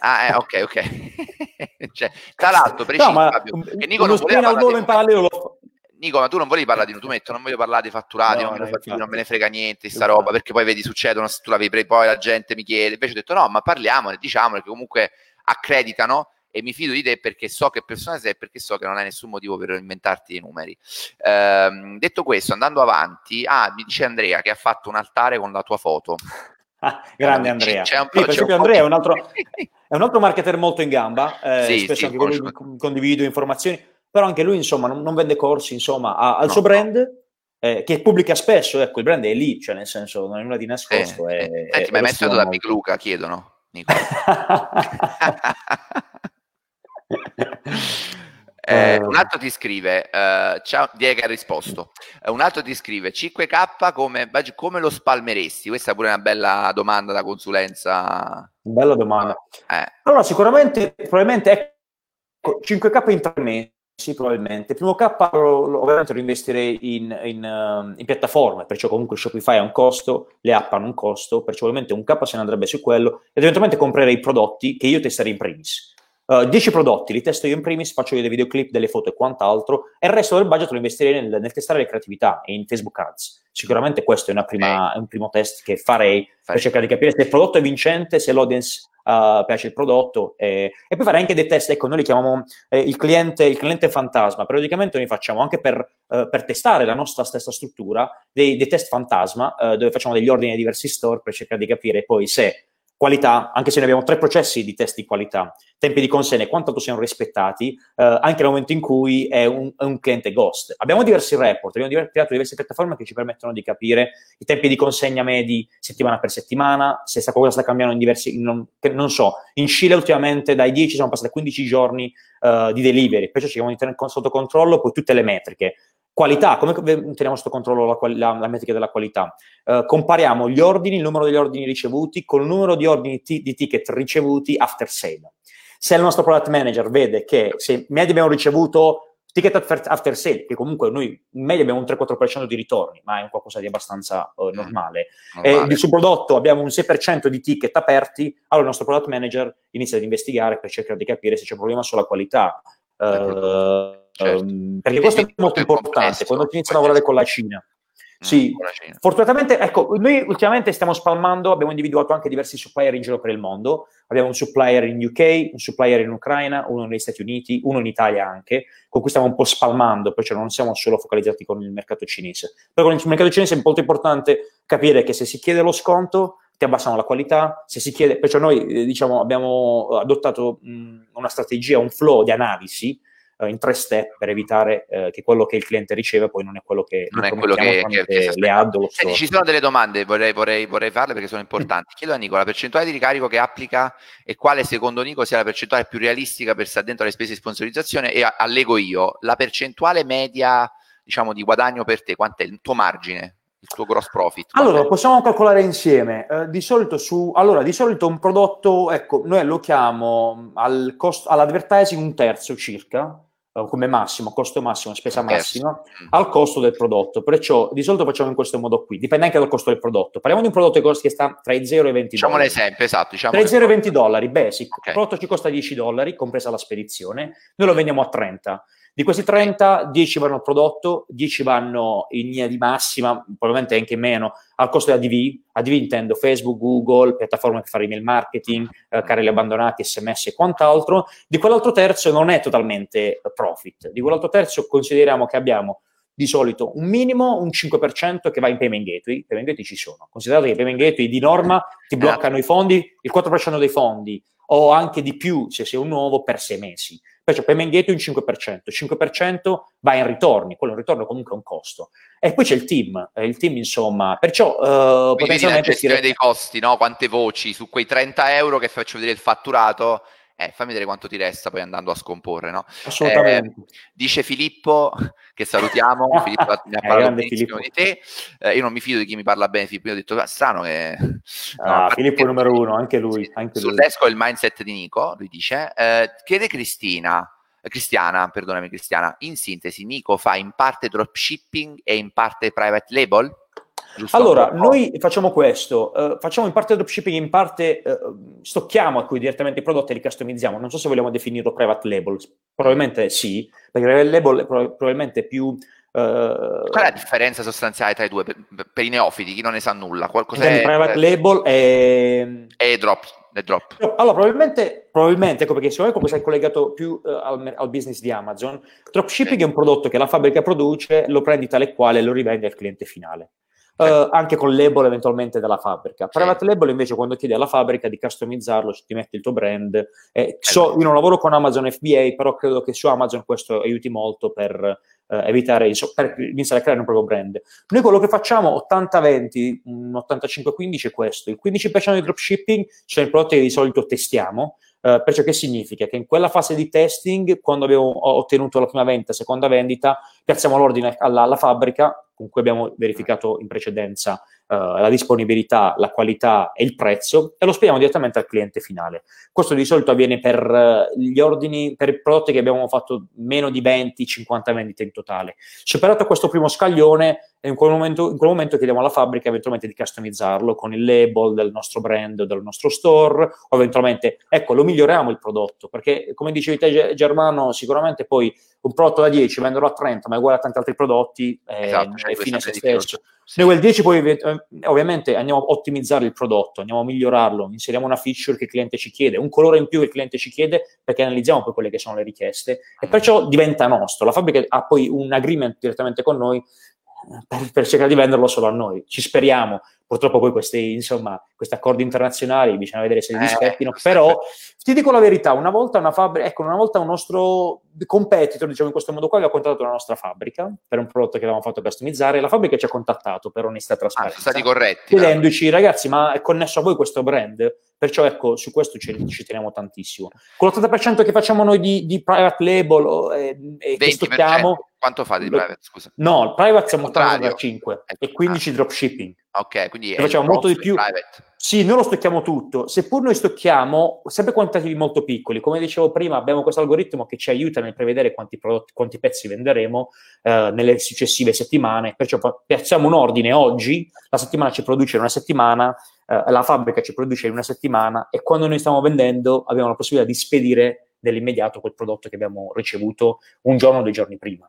Ah, eh, ok, ok. Cioè, tra l'altro, preciso, no, Fabio, che Nico non voleva parlare in parallelo. Nico, ma tu non volevi parlare di tu, mi hai detto non voglio parlare dei fatturati, no, non, me fatturati non me ne frega niente sta roba, perché poi vedi succedono, se tu l'avevi pre, poi la gente mi chiede, invece ho detto no, ma parliamone, diciamone, che comunque accreditano e mi fido di te perché so che persona sei, perché so che non hai nessun motivo per inventarti i numeri. Ehm, detto questo, andando avanti, ah, mi dice Andrea che ha fatto un altare con la tua foto. Ah, grande Andrea. C'è un, sì, c'è un Andrea è un altro è un altro marketer molto in gamba, eh, sì, spesso sì, anche con lui condivido informazioni. Però anche lui, insomma, non, non vende corsi, insomma, ha, al no, suo brand, no. eh, che pubblica spesso, ecco, il brand è lì, cioè nel senso, non è nulla di nascosto. Eh, è, senti, è, ma è messo da Big Luca, chiedono, Nico. Eh, un altro ti scrive, uh, ciao, direi che ha risposto. Uh, un altro ti scrive, cinque K come, come lo spalmeresti? Questa è pure una bella domanda da consulenza. Bella domanda. Eh. Allora, sicuramente, probabilmente, ecco, cinque K in tre mesi. Sì, probabilmente. Primo K lo, ovviamente lo investirei in, in, in piattaforme, perciò comunque Shopify ha un costo, le app hanno un costo, perciò ovviamente un K se ne andrebbe su quello ed eventualmente comprerei i prodotti che io testerei in primis. Uh, dieci prodotti li testo io in primis, faccio io dei videoclip, delle foto e quant'altro, e il resto del budget lo investirei nel, nel testare le creatività e in Facebook Ads. Sicuramente questo è una prima, okay. un primo test che farei Fai. per cercare di capire se il prodotto è vincente, se l'audience... Uh, piace il prodotto eh, e poi fare anche dei test, ecco, noi li chiamiamo eh, il cliente il cliente fantasma, periodicamente noi facciamo anche per, eh, per testare la nostra stessa struttura dei, dei test fantasma eh, dove facciamo degli ordini ai diversi store per cercare di capire poi se qualità, anche se noi abbiamo tre processi di test di qualità, tempi di consegna e quanto siano rispettati, eh, anche nel momento in cui è un, è un cliente ghost. Abbiamo diversi report, abbiamo diver- creato diverse piattaforme che ci permettono di capire i tempi di consegna medi settimana per settimana, se sta cosa sta cambiando in diversi, non, non so, in Cile ultimamente dai dieci sono passati quindici giorni eh, di delivery, perciò ci abbiamo sotto controllo poi tutte le metriche. Qualità, come teniamo sotto controllo la, la, la metrica della qualità? Eh, compariamo gli ordini, il numero degli ordini ricevuti con il numero di ordini t- di ticket ricevuti after sale. Se il nostro product manager vede che se in media abbiamo ricevuto ticket after sale, che comunque noi in media abbiamo un tre quattro per cento di ritorni, ma è un qualcosa di abbastanza eh, normale, normale. E sul prodotto abbiamo un sei per cento di ticket aperti, allora il nostro product manager inizia ad investigare per cercare di capire se c'è un problema sulla qualità. Eh, Certo. Um, perché e questo è molto importante quando si inizia a lavorare con la Cina. Mm, sì, con la Cina. Fortunatamente, ecco, noi ultimamente stiamo spalmando, abbiamo individuato anche diversi supplier in giro per il mondo. Abbiamo un supplier in U K, un supplier in Ucraina, uno negli Stati Uniti, uno in Italia anche, con cui stiamo un po' spalmando, perciò non siamo solo focalizzati con il mercato cinese. Però con il mercato cinese è molto importante capire che se si chiede lo sconto ti abbassano la qualità, se si chiede, perciò noi eh, diciamo abbiamo adottato mh, una strategia, un flow di analisi in tre step per evitare eh, che quello che il cliente riceve poi non è quello che non è quello che, che, che le ad o Senti, ci sono delle domande, vorrei, vorrei, vorrei farle perché sono importanti. Chiedo a Nico la percentuale di ricarico che applica e quale secondo Nico sia la percentuale più realistica per stare dentro alle spese di sponsorizzazione, e allego io la percentuale media, diciamo, di guadagno per te, quant'è il tuo margine, il tuo gross profit? Allora, possiamo calcolare insieme. Eh, di solito su allora di solito un prodotto, ecco, noi allochiamo al costo all'advertising un terzo circa, come massimo, costo massimo, spesa massima, al costo del prodotto. Perciò di solito facciamo in questo modo qui, dipende anche dal costo del prodotto. Parliamo di un prodotto che costa, che sta tra i zero e i venti dollari. Diciamo l'esempio, esatto. Diciamo tra i zero e i venti dollari, basic. Okay. Il prodotto ci costa dieci dollari, compresa la spedizione. Noi lo vendiamo a trenta. Di questi trenta, dieci vanno al prodotto, dieci vanno in linea di massima, probabilmente anche meno, al costo di A D V. A D V intendo Facebook, Google, piattaforme per fare email marketing, eh, carrelli abbandonati, S M S e quant'altro. Di quell'altro terzo non è totalmente profit. Di quell'altro terzo consideriamo che abbiamo di solito un minimo, un cinque per cento che va in payment gateway. I payment gateway ci sono. Considerate che i payment gateway di norma ti bloccano i fondi, il quattro per cento dei fondi, o anche di più se sei un nuovo, per sei mesi. Perciò payment gateway un cinque per cento, cinque per cento va in ritorni, quello in ritorno comunque è un costo. E poi c'è il team, il team insomma, perciò uh, potenzialmente... La gestione dei costi, no? Quante voci su quei trenta euro che faccio vedere il fatturato, eh, fammi vedere quanto ti resta poi andando a scomporre, no? Assolutamente. Eh, dice Filippo, che salutiamo, Filippo mi ha parlato benissimo di te, eh, io non mi fido di chi mi parla bene, Filippo, io ho detto, ah, strano che... Ah, no, Filippo è numero uno, anche lui. Anche sul desco è il mindset di Nico, lui dice, eh, chiede Cristina, Cristiana, perdonami Cristiana, in sintesi Nico fa in parte dropshipping e in parte private label? Giusto. Allora, noi facciamo questo, uh, facciamo in parte dropshipping, in parte uh, stocchiamo a cui direttamente i prodotti e li customizziamo. Non so se vogliamo definirlo private label, probabilmente sì, perché private label è pro- probabilmente più... Uh, Qual è la differenza sostanziale tra i due? Per, per i neofiti, chi non ne sa nulla? Qualcosa è... Private label è... È drop. Drop. Allora, probabilmente, probabilmente ecco perché secondo me come sei collegato più uh, al, al business di Amazon, dropshipping è un prodotto che la fabbrica produce, lo prendi tale e quale e lo rivendi al cliente finale. Uh, anche con label eventualmente della fabbrica. Private label invece quando chiedi alla fabbrica di customizzarlo, ti metti il tuo brand. Eh, so, io non lavoro con Amazon F B A, però credo che su Amazon questo aiuti molto per uh, evitare di so- per iniziare a creare un proprio brand. Noi quello che facciamo ottanta venti, ottantacinque quindici è questo. Il quindici per cento di dropshipping sono i prodotti che di solito testiamo. Uh, perciò che significa? Che in quella fase di testing, quando abbiamo ottenuto la prima vendita, seconda vendita, piazziamo l'ordine alla, alla fabbrica con cui abbiamo verificato in precedenza uh, la disponibilità, la qualità e il prezzo e lo spieghiamo direttamente al cliente finale. Questo di solito avviene per uh, gli ordini, per i prodotti che abbiamo fatto meno di venti cinquanta vendite in totale. Superato questo primo scaglione, in quel momento, in quel momento chiediamo alla fabbrica eventualmente di customizzarlo con il label del nostro brand o del nostro store, o eventualmente, ecco, lo miglioriamo il prodotto, perché come dicevi te Germano, sicuramente poi un prodotto da dieci venderlo a trenta, ma è uguale a tanti altri prodotti, eh, esatto, è fine a se stesso. Sì. Noi quel dieci poi eh, ovviamente andiamo a ottimizzare il prodotto, andiamo a migliorarlo, inseriamo una feature che il cliente ci chiede, un colore in più che il cliente ci chiede, perché analizziamo poi quelle che sono le richieste e perciò diventa nostro. La fabbrica ha poi un agreement direttamente con noi per, per cercare di venderlo solo a noi. Ci speriamo. Purtroppo poi questi, insomma, questi accordi internazionali bisogna vedere se li rispettino, eh, però ti dico la verità, una volta una fabbrica, ecco, una volta un nostro competitor, diciamo in questo modo qua, aveva contattato la nostra fabbrica per un prodotto che avevamo fatto customizzare, la fabbrica ci ha contattato per onestà e trasparenza. Ah, sono stati corretti. Chiedendoci, no? Ragazzi, ma è connesso a voi questo brand? Perciò, ecco, su questo ci, ci teniamo tantissimo. Con l'ottanta per cento che facciamo noi di, di private label e eh, eh, che stocchiamo... Quanto fate di private, scusa? No, il private siamo ottantacinque e quindici ah. dropshipping. Ok, quindi facciamo molto di più. Private. Sì, noi lo stocchiamo tutto, seppur noi stocchiamo sempre quantitativi molto piccoli. Come dicevo prima, abbiamo questo algoritmo che ci aiuta nel prevedere quanti prodotti, quanti pezzi venderemo eh, nelle successive settimane. Perciò piazziamo un ordine oggi, la settimana ci produce in una settimana, eh, la fabbrica ci produce in una settimana e quando noi stiamo vendendo abbiamo la possibilità di spedire nell'immediato quel prodotto che abbiamo ricevuto un giorno o due giorni prima.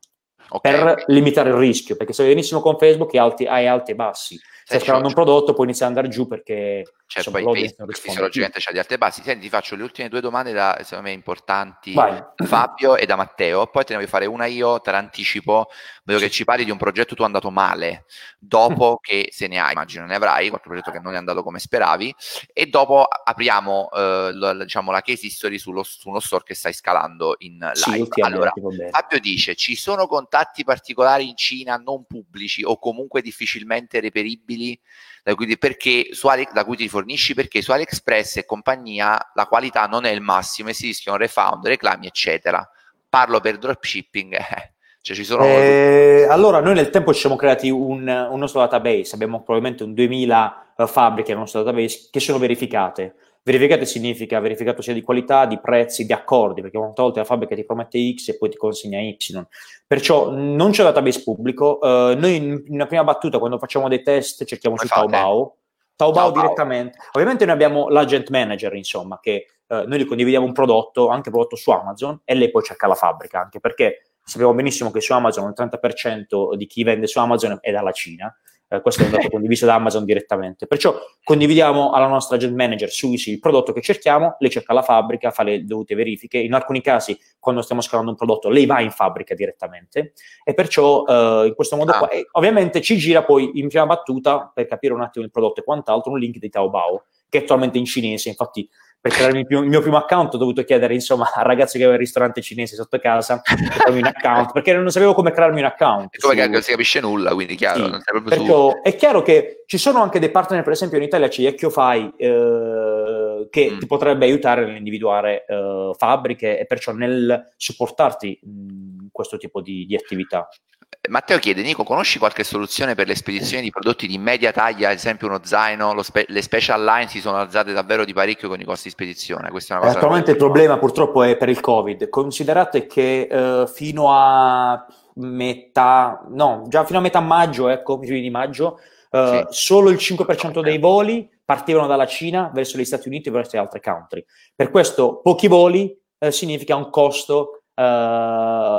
Okay. Per limitare il rischio, perché se benissimo con Facebook hai alti, hai alti e bassi. Se c'è un prodotto può iniziare ad andare giù perché cioè, insomma, poi Facebook fisiologicamente c'ha di alti e bassi. Senti, ti faccio le ultime due domande da, secondo me importanti. Vai. Da Fabio e da Matteo, poi te ne voglio fare una io, te l'anticipo, vedo sì. Che ci parli di un progetto tu andato male dopo che se ne hai, immagino ne avrai qualche progetto che non è andato come speravi e dopo apriamo eh, lo, diciamo la case history sullo, su uno store che stai scalando in live. Sì, allora, Fabio dice, ci sono contatti particolari in Cina non pubblici o comunque difficilmente reperibili da cui, perché su Ale, da cui ti fornisci, perché su AliExpress e compagnia la qualità non è il massimo e si rischiano refund, reclami eccetera. Parlo per dropshipping. Cioè, ci sono eh, allora noi nel tempo ci siamo creati un, un nostro database, abbiamo probabilmente un duemila uh, fabbriche nel nostro database che sono verificate. Verificate significa verificato sia di qualità, di prezzi, di accordi, perché molte volte la fabbrica ti promette X e poi ti consegna Y. Perciò non c'è database pubblico. Uh, noi in una prima battuta, quando facciamo dei test, cerchiamo su Taobao. Taobao direttamente. Ovviamente noi abbiamo l'agent manager, insomma, che uh, noi gli condividiamo un prodotto, anche prodotto su Amazon, e lei poi cerca la fabbrica, anche perché sappiamo benissimo che su Amazon il trenta per cento di chi vende su Amazon è dalla Cina. Eh, questo è un dato condiviso da Amazon direttamente, perciò condividiamo alla nostra agent manager sui sì, il prodotto che cerchiamo, lei cerca la fabbrica, fa le dovute verifiche, in alcuni casi quando stiamo scalando un prodotto lei va in fabbrica direttamente e perciò eh, in questo modo ah. qua, e ovviamente ci gira poi in prima battuta per capire un attimo il prodotto e quant'altro un link di Taobao che è attualmente in cinese. Infatti per creare il mio, il mio primo account ho dovuto chiedere insomma al ragazzo che aveva il ristorante cinese sotto casa di farmi un account, perché non sapevo come crearmi un account. E come su... non si capisce nulla, quindi chiaro. Sì, non proprio perciò su... È chiaro che ci sono anche dei partner, per esempio in Italia c'è Ecchiofai eh, che mm. ti potrebbe aiutare nell'individuare eh, fabbriche e perciò nel supportarti in questo tipo di, di attività. Matteo chiede: Nico, conosci qualche soluzione per le spedizioni di prodotti di media taglia, ad esempio uno zaino? Lo spe- le special line si sono alzate davvero di parecchio con i costi di spedizione. Questa è una cosa. Attualmente il problema purtroppo è per il Covid. Considerate che eh, fino a metà, no, già fino a metà maggio, ecco, fino di maggio, eh, sì. solo il cinque per cento dei voli partivano dalla Cina verso gli Stati Uniti e verso gli altri country. Per questo pochi voli eh, significa un costo Uh,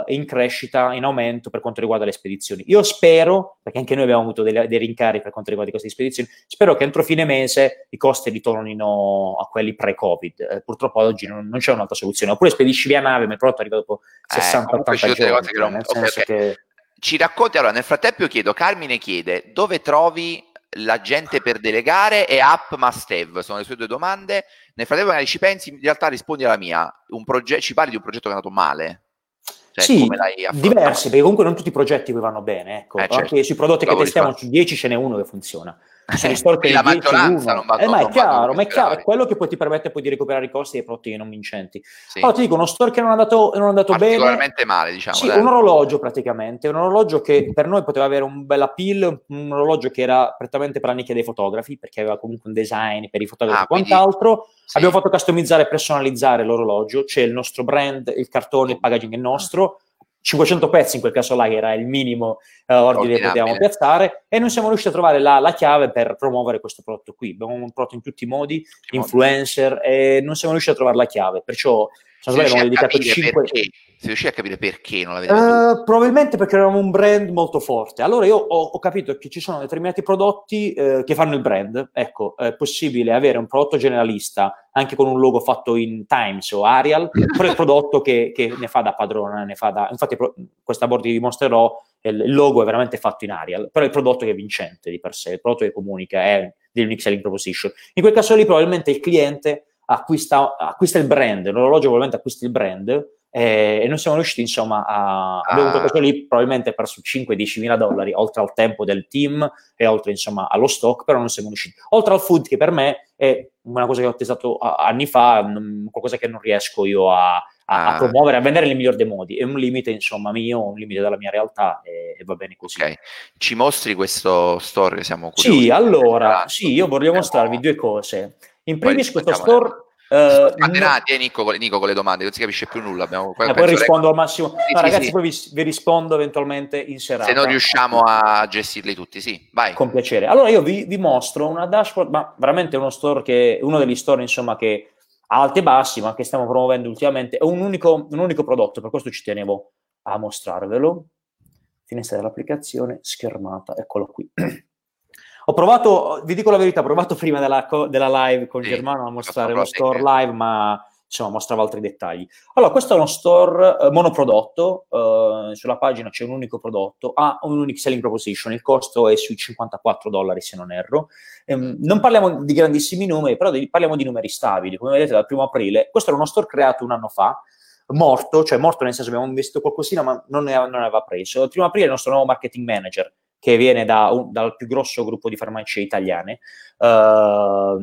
in crescita, in aumento per quanto riguarda le spedizioni. Io spero, perché anche noi abbiamo avuto dei, dei rincari per quanto riguarda i costi di spedizione, spero che entro fine mese i costi ritornino a quelli pre-Covid. Eh, purtroppo ad oggi non, non c'è un'altra soluzione. Oppure spedisci via nave, ma il prodotto arriva dopo sessanta ottanta eh, giorni. Che non... nel okay, senso okay. Che... Ci racconti, allora nel frattempo io chiedo, Carmine chiede, dove trovi la gente per delegare e app must have? Sono le sue due domande. Nel frattempo magari ci pensi, in realtà rispondi alla mia. Un progetto, ci parli di un progetto che è andato male? Cioè, sì, come l'hai diversi, perché comunque non tutti i progetti poi vanno bene, ecco. Eh, certo. Anche sui prodotti che testiamo su dieci ce n'è uno che funziona. Sono eh, la maggioranza non va, eh, ma è chiaro, ma è chiaro, è quello che poi ti permette poi di recuperare i costi dei prodotti non vincenti. Sì. Allora ti dico, uno store che non è andato, non è andato bene, particolarmente male, diciamo. Sì, dai. Un orologio praticamente, un orologio che per noi poteva avere un bel appeal, un orologio che era prettamente per la nicchia dei fotografi, perché aveva comunque un design per i fotografi e ah, quant'altro. Sì. Abbiamo fatto customizzare e personalizzare l'orologio, c'è il nostro brand, il cartone, il packaging è nostro. cinquecento pezzi in quel caso là, che era il minimo eh, ordine che potevamo piazzare, e non siamo riusciti a trovare la, la chiave per promuovere questo prodotto qui. Abbiamo un prodotto in tutti i modi, in influencer, modo. E non siamo riusciti a trovare la chiave, perciò sono dedicato cinque... Perché? Se riuscite a capire perché non l'avete uh, probabilmente perché eravamo un brand molto forte. Allora io ho, ho capito che ci sono determinati prodotti eh, che fanno il brand. Ecco, è possibile avere un prodotto generalista anche con un logo fatto in Times o Arial, però il prodotto che, che ne fa da padrona, ne fa da... Infatti pro... questa board che vi mostrerò, il logo è veramente fatto in Arial, però il prodotto che è vincente di per sé, il prodotto che comunica è dell'unique selling proposition. In quel caso lì probabilmente il cliente acquista, acquista il brand, l'orologio probabilmente acquista il brand, Eh, e non siamo riusciti insomma a abbiamo avuto questo lì probabilmente per su cinque dieci mila dollari oltre al tempo del team e oltre insomma allo stock, però non siamo riusciti, oltre al food che per me è una cosa che ho testato anni fa, mh, qualcosa che non riesco io a, a, ah. a promuovere, a vendere nel miglior dei modi, è un limite insomma mio, un limite della mia realtà e, e va bene così. Okay. Ci mostri questo store, siamo curiosi. Sì, allora sì, io vorrei mostrarvi due cose. In primis questo store Uh, scatenati, no. eh, Nico, Nico con le domande non si capisce più nulla. Abbiamo, eh, poi rispondo al massimo, sì, no, sì, ragazzi sì. Poi vi, vi rispondo eventualmente in serata se non riusciamo a gestirli tutti. Sì, vai, con piacere. Allora io vi, vi mostro una dashboard, ma veramente uno store che uno degli store insomma che ha alti e bassi ma che stiamo promuovendo ultimamente, è un unico, un unico prodotto, per questo ci tenevo a mostrarvelo. Finestra dell'applicazione, schermata, eccolo qui. Ho provato, vi dico la verità, ho provato prima della, della live con sì, Germano a mostrare uno store live, ma insomma mostravo altri dettagli. Allora, questo è uno store eh, monoprodotto, eh, sulla pagina c'è un unico prodotto, ha ah, un unique selling proposition, il costo è sui cinquantaquattro dollari se non erro. Eh, non parliamo di grandissimi numeri, però di, parliamo di numeri stabili, come vedete dal primo aprile. Questo era uno store creato un anno fa, morto, cioè morto nel senso abbiamo investito qualcosina ma non ne aveva, non aveva preso. Il primo aprile è il nostro nuovo marketing manager, che viene da un, dal più grosso gruppo di farmacie italiane, uh,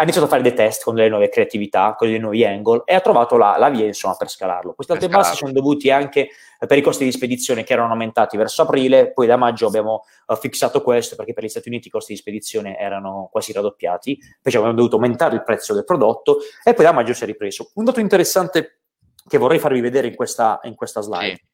ha iniziato a fare dei test con delle nuove creatività, con dei nuovi angle, e ha trovato la, la via, insomma, per scalarlo. Questi alti e bassi sono dovuti anche per i costi di spedizione che erano aumentati verso aprile, poi da maggio abbiamo uh, fissato questo, perché per gli Stati Uniti i costi di spedizione erano quasi raddoppiati, perché abbiamo dovuto aumentare il prezzo del prodotto, e poi da maggio si è ripreso. Un dato interessante che vorrei farvi vedere in questa, in questa slide. Sì.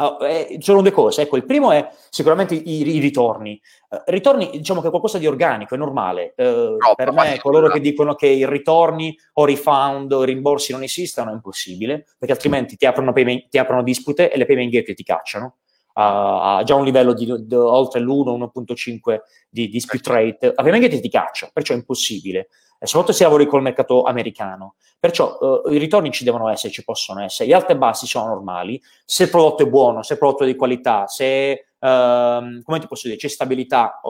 Oh, eh, sono due cose, ecco, il primo è sicuramente i, i ritorni uh, ritorni diciamo che è qualcosa di organico, è normale, uh, no, per me coloro che dicono che i ritorni o refund o rimborsi non esistano è impossibile, perché altrimenti ti aprono, payment, ti aprono dispute e le payment gate ti cacciano a uh, già un livello di, di, di oltre l'uno, uno virgola cinque di dispute rate, la payment gate ti caccia, perciò è impossibile, eh, soprattutto se lavori col mercato americano. Perciò uh, i ritorni ci devono essere, ci possono essere, gli alti e bassi sono normali, se il prodotto è buono, se il prodotto è di qualità, se uh, come ti posso dire, c'è stabilità,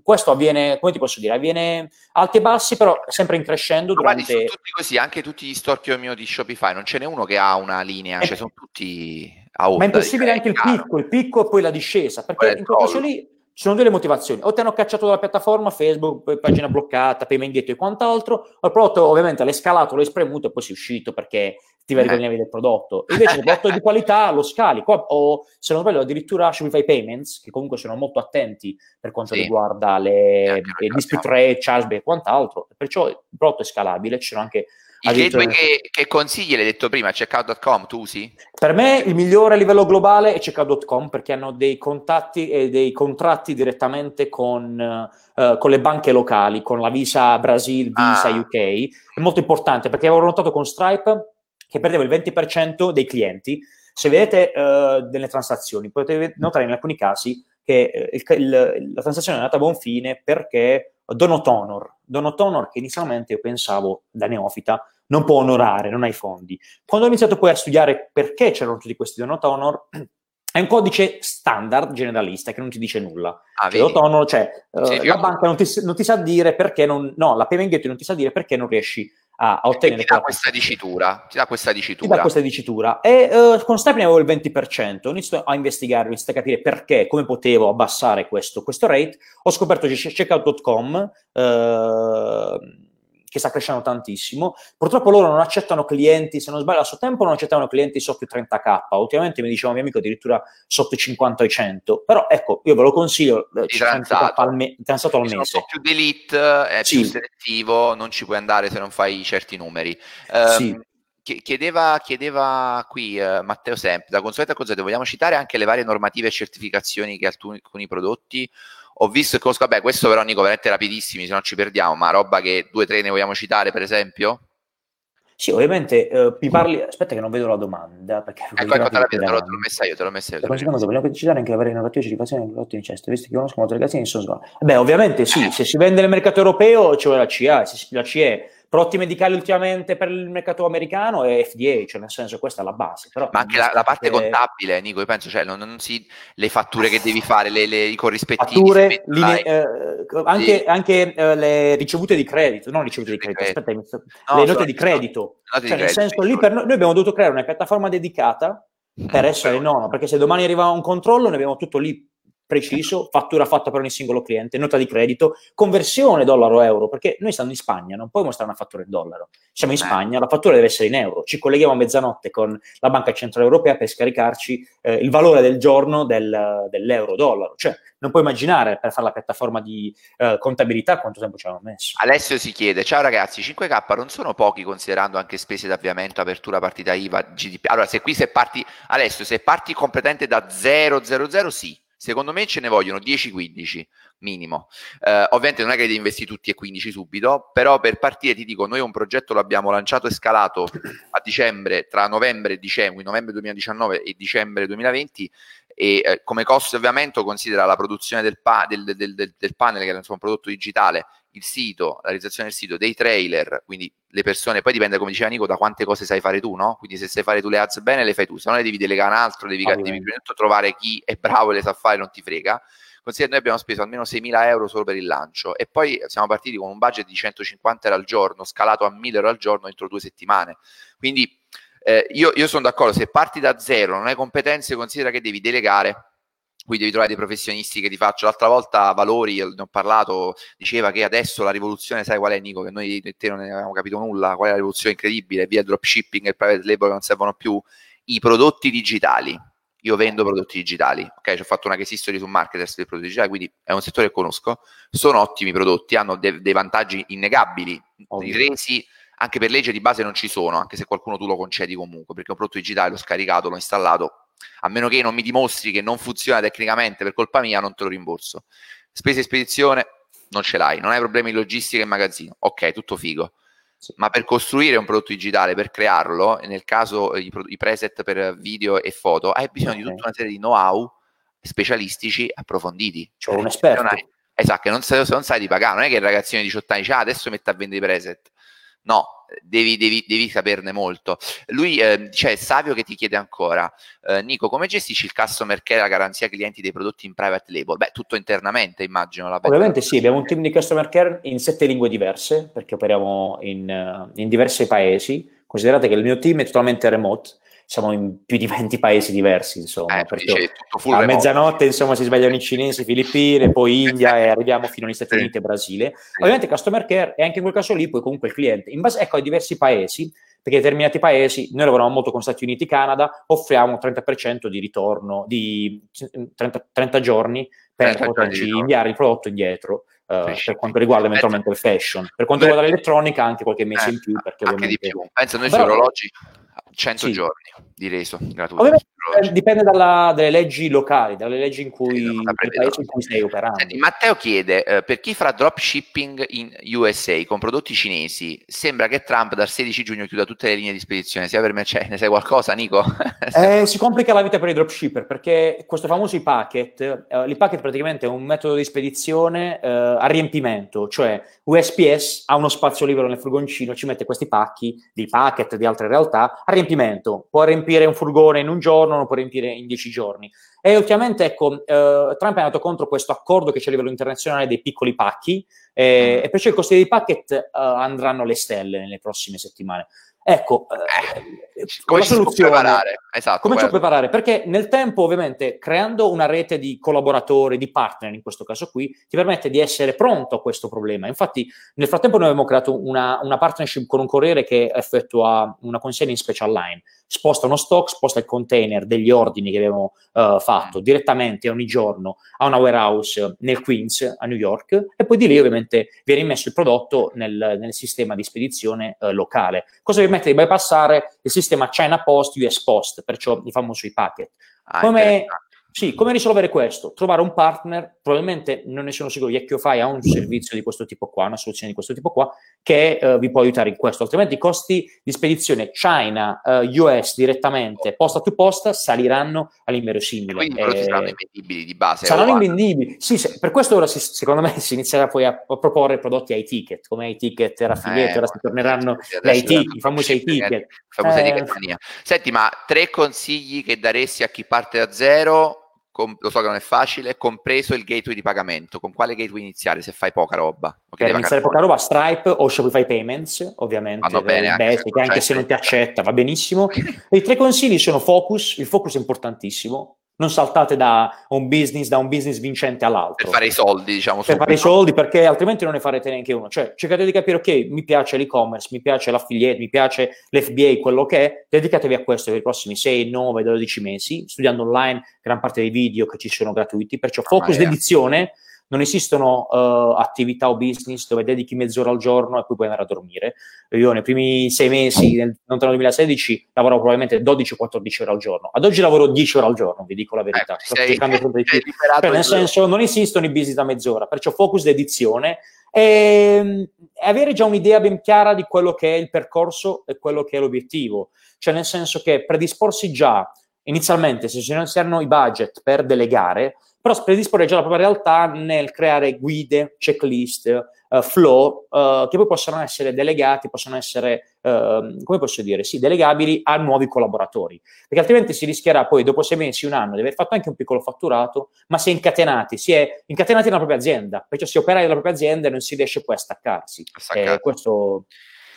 questo avviene, come ti posso dire, avviene alti e bassi, però sempre in crescendo durante... Guardi, sono tutti così, anche tutti gli store più o meno di Shopify, non ce n'è uno che ha una linea, eh, cioè sono tutti a onda. Ma è impossibile anche il picco, il picco e poi la discesa, perché in quel caso lì ci sono delle motivazioni, o ti hanno cacciato dalla piattaforma Facebook, pagina bloccata, payment gate e quant'altro, o il prodotto ovviamente l'hai scalato, l'hai spremuto e poi sei uscito perché ti vergognavi del prodotto. Invece il prodotto di qualità lo scali, o se non sbaglio addirittura Shopify Payments, che comunque sono molto attenti per quanto sì. riguarda le dispute rate, chargeback e quant'altro, perciò il prodotto è scalabile, ci sono anche... I gateway che, che consigli, l'hai detto prima, checkout punto com, tu usi? Per me il migliore a livello globale è checkout punto com, perché hanno dei contatti e dei contratti direttamente con, uh, con le banche locali, con la Visa Brasil, Visa ah. U K. È molto importante, perché avevo notato con Stripe che perdevo il venti per cento dei clienti. Se vedete uh, delle transazioni, potete notare in alcuni casi che il, il, la transazione è andata a buon fine perché Donut Honor, Donut Honor che inizialmente io pensavo da neofita non può onorare, non ha i fondi. Quando ho iniziato poi a studiare perché c'erano tutti questi Donut Honor, è un codice standard generalista che non ti dice nulla. Ah, cioè, Donut Honor, cioè sì, uh, io... la banca non ti, non ti sa dire perché non, no, la payment gateway non ti sa dire perché non riesci a ottenere. Ti dà questa dicitura, ti dà questa dicitura. Ti dà questa dicitura. E uh, con Stripe ne avevo il venti per cento, ho iniziato a investigare, ho iniziato a capire perché, come potevo abbassare questo, questo rate. Ho scoperto checkout punto com, uh, che sta crescendo tantissimo. Purtroppo loro non accettano clienti, se non sbaglio a suo tempo non accettavano clienti sotto i trentamila, ultimamente mi diceva un mio amico addirittura sotto i cinquanta o i cento, però ecco, io ve lo consiglio, transato al, me- transato al mese. Sono più delete, è sì. più selettivo, non ci puoi andare se non fai certi numeri. Um, sì. Chiedeva, chiedeva qui eh, Matteo sempre, da consueta cosa vogliamo citare anche le varie normative e certificazioni che alcuni, alcuni prodotti, ho visto che, vabbè, questo però Nico veramente rapidissimi, se no ci perdiamo, ma roba che due tre ne vogliamo citare per esempio? Sì, ovviamente eh, mi parli, aspetta che non vedo la domanda, perché ecco, ecco, te, la, te, la, te l'ho messa io, te l'ho messa io. Per secondo te vogliamo citare anche le varie innovative certificazioni dei prodotti in cesto, visto che conosco molte ragazzine, sono sbagliate. Beh, ovviamente sì, eh. se si vende nel mercato europeo c'è la C E A, la C E A. Prodotti medicali ultimamente per il mercato americano e F D A, cioè nel senso questa è la base. Però ma anche la, la parte che... contabile, Nico, io penso, cioè non, non si, le fatture che devi fare, le, le, i corrispettivi. Fatture, line, eh, anche, sì. anche eh, le ricevute di credito, non ricevute di credito, aspetta, no, le note di credito. No, note cioè di nel credito, senso, lì per noi, noi abbiamo dovuto creare una piattaforma dedicata per mm, essere però... nono, perché se domani arriva un controllo noi abbiamo tutto lì preciso, fattura fatta per ogni singolo cliente, nota di credito, conversione dollaro-euro, perché noi stiamo in Spagna, non puoi mostrare una fattura in dollaro, siamo in Spagna, la fattura deve essere in euro, ci colleghiamo a mezzanotte con la Banca Centrale Europea per scaricarci eh, il valore del giorno del, dell'euro-dollaro, cioè non puoi immaginare per fare la piattaforma di eh, contabilità quanto tempo ci avevamo messo. Alessio si chiede, ciao ragazzi, cinque K non sono pochi considerando anche spese di avviamento, apertura, partita I V A, G D P, allora se qui se parti, Alessio, se parti completamente da zero, zero, zero, sì. Secondo me ce ne vogliono dieci quindici minimo. Eh, ovviamente non è che devi investire tutti e quindici subito, però per partire ti dico, noi un progetto l'abbiamo lanciato e scalato a dicembre, tra novembre e dicembre, novembre duemiladiciannove e dicembre duemilaventi, e eh, come costo di avviamento considera la produzione del, pa- del, del, del, del panel, che è un prodotto digitale, il sito, la realizzazione del sito, dei trailer, quindi le persone, poi dipende, come diceva Nico, da quante cose sai fare tu, no? Quindi se sai fare tu le ads bene, le fai tu, se no le devi delegare a un altro, devi, devi prima di tutto trovare chi è bravo e le sa fare, non ti frega. Considera, noi abbiamo speso almeno seimila euro solo per il lancio e poi siamo partiti con un budget di centocinquanta euro al giorno, scalato a mille euro al giorno entro due settimane. Quindi eh, io, io sono d'accordo, se parti da zero, non hai competenze, considera che devi delegare Qui devi trovare dei professionisti che ti faccio. L'altra volta Valori, ne ho parlato, diceva che adesso la rivoluzione, sai qual è, Nico? Che noi e te non ne avevamo capito nulla, qual è la rivoluzione incredibile, via dropshipping e private label che non servono più, i prodotti digitali. Io vendo prodotti digitali, ok? Ci ho fatto una case history su marketers dei prodotti digitali, quindi è un settore che conosco. Sono ottimi prodotti, hanno de- dei vantaggi innegabili, i resi anche per legge di base non ci sono, anche se qualcuno tu lo concedi comunque, perché un prodotto digitale l'ho scaricato, l'ho installato, a meno che non mi dimostri che non funziona tecnicamente per colpa mia, non te lo rimborso. Spese di spedizione non ce l'hai, non hai problemi di logistica e magazzino, ok, tutto figo, sì. Ma per costruire un prodotto digitale, per crearlo, nel caso i, i preset per video e foto, hai bisogno okay. di tutta una serie di know-how specialistici approfonditi, cioè un esperto, non hai, esatto, che non sai, non sai di pagare, non è che il ragazzino di diciotto anni dice ah, adesso metto a vendere i preset, no. Devi, devi, devi saperne molto. Lui eh, c'è Savio che ti chiede ancora eh, Nico, come gestisci il customer care e la garanzia clienti dei prodotti in private label? Beh, tutto internamente immagino. La Ovviamente sì, abbiamo un team di customer care in sette lingue diverse perché operiamo in, in diversi paesi. Considerate che il mio team è totalmente remote, siamo in più di venti paesi diversi, insomma, eh, perché a remote. mezzanotte insomma si svegliano i cinesi, Filippine, poi India e arriviamo fino agli Stati Uniti e Brasile. Ovviamente customer care e anche in quel caso lì poi comunque il cliente, in base ecco ai diversi paesi, perché determinati paesi, noi lavoriamo molto con Stati Uniti e Canada, offriamo un trenta per cento di ritorno, di trenta, trenta giorni per poterci inviare il prodotto indietro. Uh, per quanto riguarda eventualmente il fashion, per quanto riguarda l'elettronica anche qualche mese eh, in più, perché anche ovviamente... di più. Penso noi però... sugli orologi cento sì. giorni di reso gratuito. Ovviamente dipende dalla, dalle leggi locali, dalle leggi in cui, paese in cui stai operando. Senti, Matteo chiede eh, per chi farà dropshipping in U S A con prodotti cinesi, sembra che Trump dal sedici giugno chiuda tutte le linee di spedizione, sia per me c'è, ne sai qualcosa Nico? eh, si complica la vita per i dropshipper perché questo famoso e-packet, eh, l'e-packet praticamente è un metodo di spedizione eh, a riempimento, cioè U S P S ha uno spazio libero nel furgoncino, ci mette questi pacchi di packet di altre realtà a riempimento, può riempire un furgone in un giorno, non può riempire in dieci giorni e ultimamente ecco eh, Trump è andato contro questo accordo che c'è a livello internazionale dei piccoli pacchi eh, mm. e perciò i costi dei packet eh, andranno alle stelle nelle prossime settimane. Ecco, eh, come ci può preparare? Esatto, come ci può preparare? Perché nel tempo, ovviamente, creando una rete di collaboratori, di partner, in questo caso qui, ti permette di essere pronto a questo problema. Infatti, nel frattempo noi abbiamo creato una, una partnership con un corriere che effettua una consegna in special line, sposta uno stock, sposta il container degli ordini che abbiamo uh, fatto mm. direttamente ogni giorno a una warehouse nel Queens, a New York, e poi di lì ovviamente viene immesso il prodotto nel, nel sistema di spedizione uh, locale. Cosa permette di bypassare il sistema China Post, U S Post, perciò i famosi packet. Come, ah, sì, come risolvere questo? Trovare un partner, probabilmente non ne sono sicuro, Yecchiofy ha un servizio di questo tipo qua, una soluzione di questo tipo qua, che eh, vi può aiutare in questo, altrimenti i costi di spedizione China, eh, U S direttamente, posta to posta, saliranno all'inverosimile. Quindi eh, saranno invendibili di base. Saranno invendibili, sì, se, per questo ora si, secondo me si inizierà poi a, a proporre prodotti ai ticket, come ai ticket, era affiliato, eh, ora si torneranno i t- famosi ai ticket. Eh, Senti, ma tre consigli che daresti a chi parte da zero? Com- lo so che non è facile, compreso il gateway di pagamento, con quale gateway iniziare se fai poca roba? Okay, per iniziare poca roba, Stripe o Shopify Payments, ovviamente, bene, beh, anche, se, anche, anche se non ti accetta, va benissimo. I tre consigli sono focus, il focus è importantissimo, non saltate da un business, da un business vincente all'altro. Per fare i soldi, diciamo. Per fare i soldi, perché altrimenti non ne farete neanche uno. Cioè, cercate di capire, ok, mi piace l'e-commerce, mi piace l'affiliate, mi piace l'F B A, quello che è, dedicatevi a questo per i prossimi sei, nove, dodici mesi, studiando online gran parte dei video che ci sono gratuiti, perciò focus ah, dedizione, non esistono uh, attività o business dove dedichi mezz'ora al giorno e poi puoi andare a dormire. Io nei primi sei mesi, nel lontano duemilasedici, lavoravo probabilmente dodici o quattordici ore al giorno. Ad oggi lavoro dieci ore al giorno, vi dico la verità. Eh, Sto sei, cercando sempre di più. Cioè, nel senso, non esistono i business da mezz'ora, perciò focus dedizione e avere già un'idea ben chiara di quello che è il percorso e quello che è l'obiettivo. Cioè, nel senso che predisporsi già, inizialmente, se ci non saranno i budget per delegare, però predisporre già la propria realtà nel creare guide, checklist, uh, flow, uh, che poi possono essere delegati, possono essere, uh, come posso dire, sì, delegabili a nuovi collaboratori. Perché altrimenti si rischierà poi, dopo sei mesi, un anno, di aver fatto anche un piccolo fatturato, ma si è incatenati, si è incatenati nella propria azienda. Perciò si opera nella propria azienda e non si riesce poi a staccarsi. A staccarsi. Eh, questo...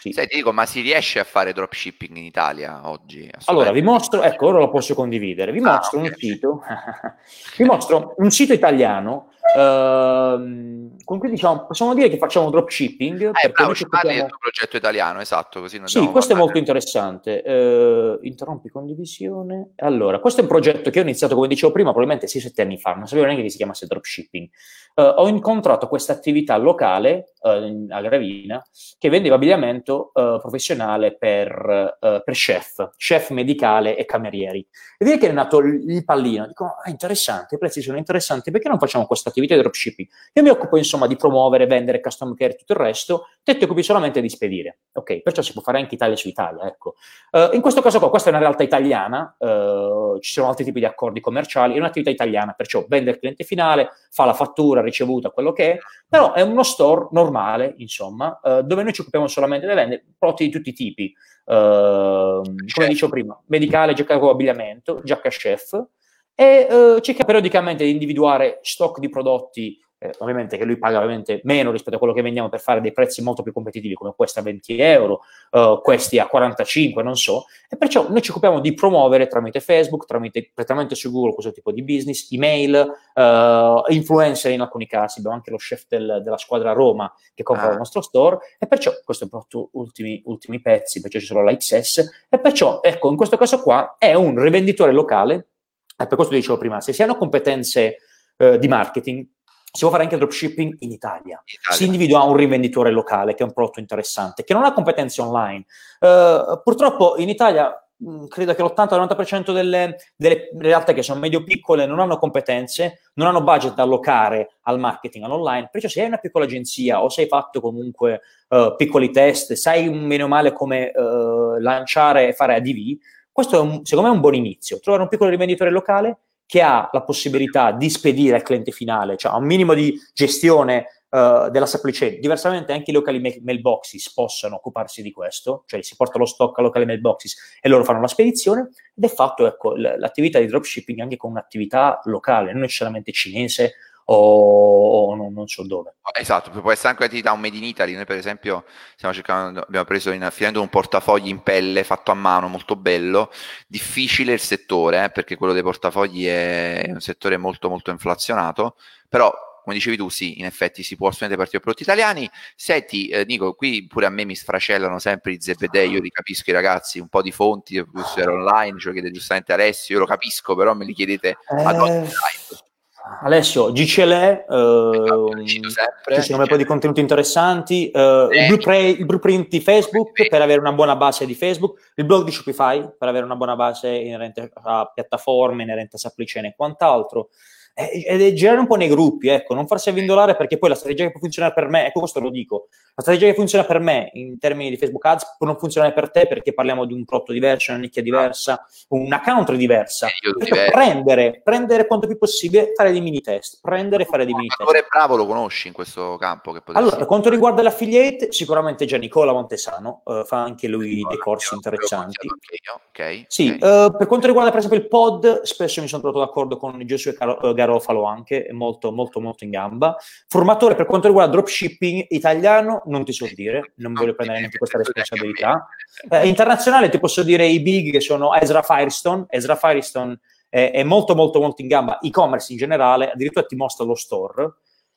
Sì. Sai, ti dico, ma si riesce a fare dropshipping in Italia oggi? Allora, vi mostro, ecco, ora lo posso condividere, vi mostro ah, okay. un sito, vi mostro un sito italiano, ehm, con cui diciamo, possiamo dire che facciamo dropshipping. Eh, perché bravo, ci parli del tuo progetto italiano, esatto, così non Sì, questo è molto interessante, eh, interrompi condivisione. Allora, questo è un progetto che ho iniziato, come dicevo prima, probabilmente sei sette anni fa, non sapevo neanche che si chiamasse dropshipping. Eh, ho incontrato questa attività locale, eh, a Gravina, che vendeva abbigliamento Uh, professionale per, uh, per chef, chef medicale e camerieri. E vedi che è nato il pallino, dico, ah, interessante, i prezzi sono interessanti, perché non facciamo questa attività di dropshipping? Io mi occupo, insomma, di promuovere, vendere, custom care e tutto il resto, te ti occupi solamente di spedire. Ok, perciò si può fare anche Italia su Italia, ecco. Uh, in questo caso qua, questa è una realtà italiana, uh, ci sono altri tipi di accordi commerciali, è un'attività italiana, perciò vende il cliente finale, fa la fattura, ricevuta, quello che è, però è uno store normale, insomma, uh, dove noi ci occupiamo solamente delle vendere prodotti di tutti i tipi, uh, come dicevo prima, medicale, giacca con abbigliamento, giacca chef, e uh, cerca periodicamente di individuare stock di prodotti, eh, ovviamente che lui paga ovviamente meno rispetto a quello che vendiamo, per fare dei prezzi molto più competitivi, come questi a venti euro, uh, questi a quarantacinque, non so, e perciò noi ci occupiamo di promuovere tramite Facebook, tramite prettamente su Google questo tipo di business, email, uh, influencer in alcuni casi, abbiamo anche lo chef del, della squadra Roma che compra ah. il nostro store, e perciò questo è proprio ultimi, ultimi pezzi, perciò ci sono la X S, e perciò, ecco, in questo caso qua è un rivenditore locale, e per questo dicevo prima, se si hanno competenze uh, di marketing, si può fare anche dropshipping in Italia. Italia. Si individua un rivenditore locale che è un prodotto interessante, che non ha competenze online. Uh, purtroppo in Italia mh, credo che l'ottanta-novanta per cento delle, delle realtà che sono medio-piccole non hanno competenze, non hanno budget da allocare al marketing, all'online. Perciò se hai una piccola agenzia o sei fatto comunque uh, piccoli test, sai meno male come uh, lanciare e fare A D V, questo è un, secondo me è un buon inizio. Trovare un piccolo rivenditore locale che ha la possibilità di spedire al cliente finale, cioè un minimo di gestione uh, della supply chain. Diversamente anche i locali mailboxes possono occuparsi di questo, cioè si porta lo stock a locali mailboxes e loro fanno la spedizione, ed è fatto, ecco, l'attività di dropshipping anche con un'attività locale, non necessariamente cinese o, o non, non so dove. Esatto, può essere anche un'attività un made in Italy. Noi per esempio stiamo cercando, abbiamo preso in affidamento un portafogli in pelle fatto a mano, molto bello, difficile il settore, eh, perché quello dei portafogli è un settore molto molto inflazionato, però come dicevi tu, sì, in effetti si può assolutamente partire prodotti italiani. Senti, eh, Nico, qui pure a me mi sfracellano sempre i zebedei, io li capisco i ragazzi, un po' di fonti, se ero online, ce lo chiede giustamente Alessio, io lo capisco, però me li chiedete ad ogni live. Adesso G C L, uh, ci sono un po' di contenuti interessanti, uh, eh, il, blueprint, il blueprint di Facebook per avere una buona base di Facebook, il blog di Shopify per avere una buona base inerente a piattaforme, inerente a supply chain e quant'altro, ed è girare un po' nei gruppi, ecco, non farsi avvindolare, perché poi la strategia che può funzionare per me, ecco, questo lo dico, la strategia che funziona per me in termini di Facebook Ads può non funzionare per te, perché parliamo di un prodotto diverso, una nicchia diversa, una country diversa. Prendere, prendere quanto più possibile, fare dei mini test, prendere e fare dei mini test. È bravo, lo conosci in questo campo? Che allora, per quanto riguarda l'affiliate, sicuramente già Nicola Montesano uh, fa anche lui no, dei corsi io, interessanti. Io, okay, sì, okay. Uh, per quanto riguarda per esempio il pod, spesso mi sono trovato d'accordo con Gesù e Carlo uh, Garofalo, anche, è molto molto molto in gamba. Formatore per quanto riguarda dropshipping italiano non ti so dire, non voglio prendere neanche questa responsabilità. Eh, internazionale ti posso dire i big, che sono Ezra Firestone. Ezra Firestone è, è molto molto molto in gamba, e-commerce in generale, addirittura ti mostra lo store.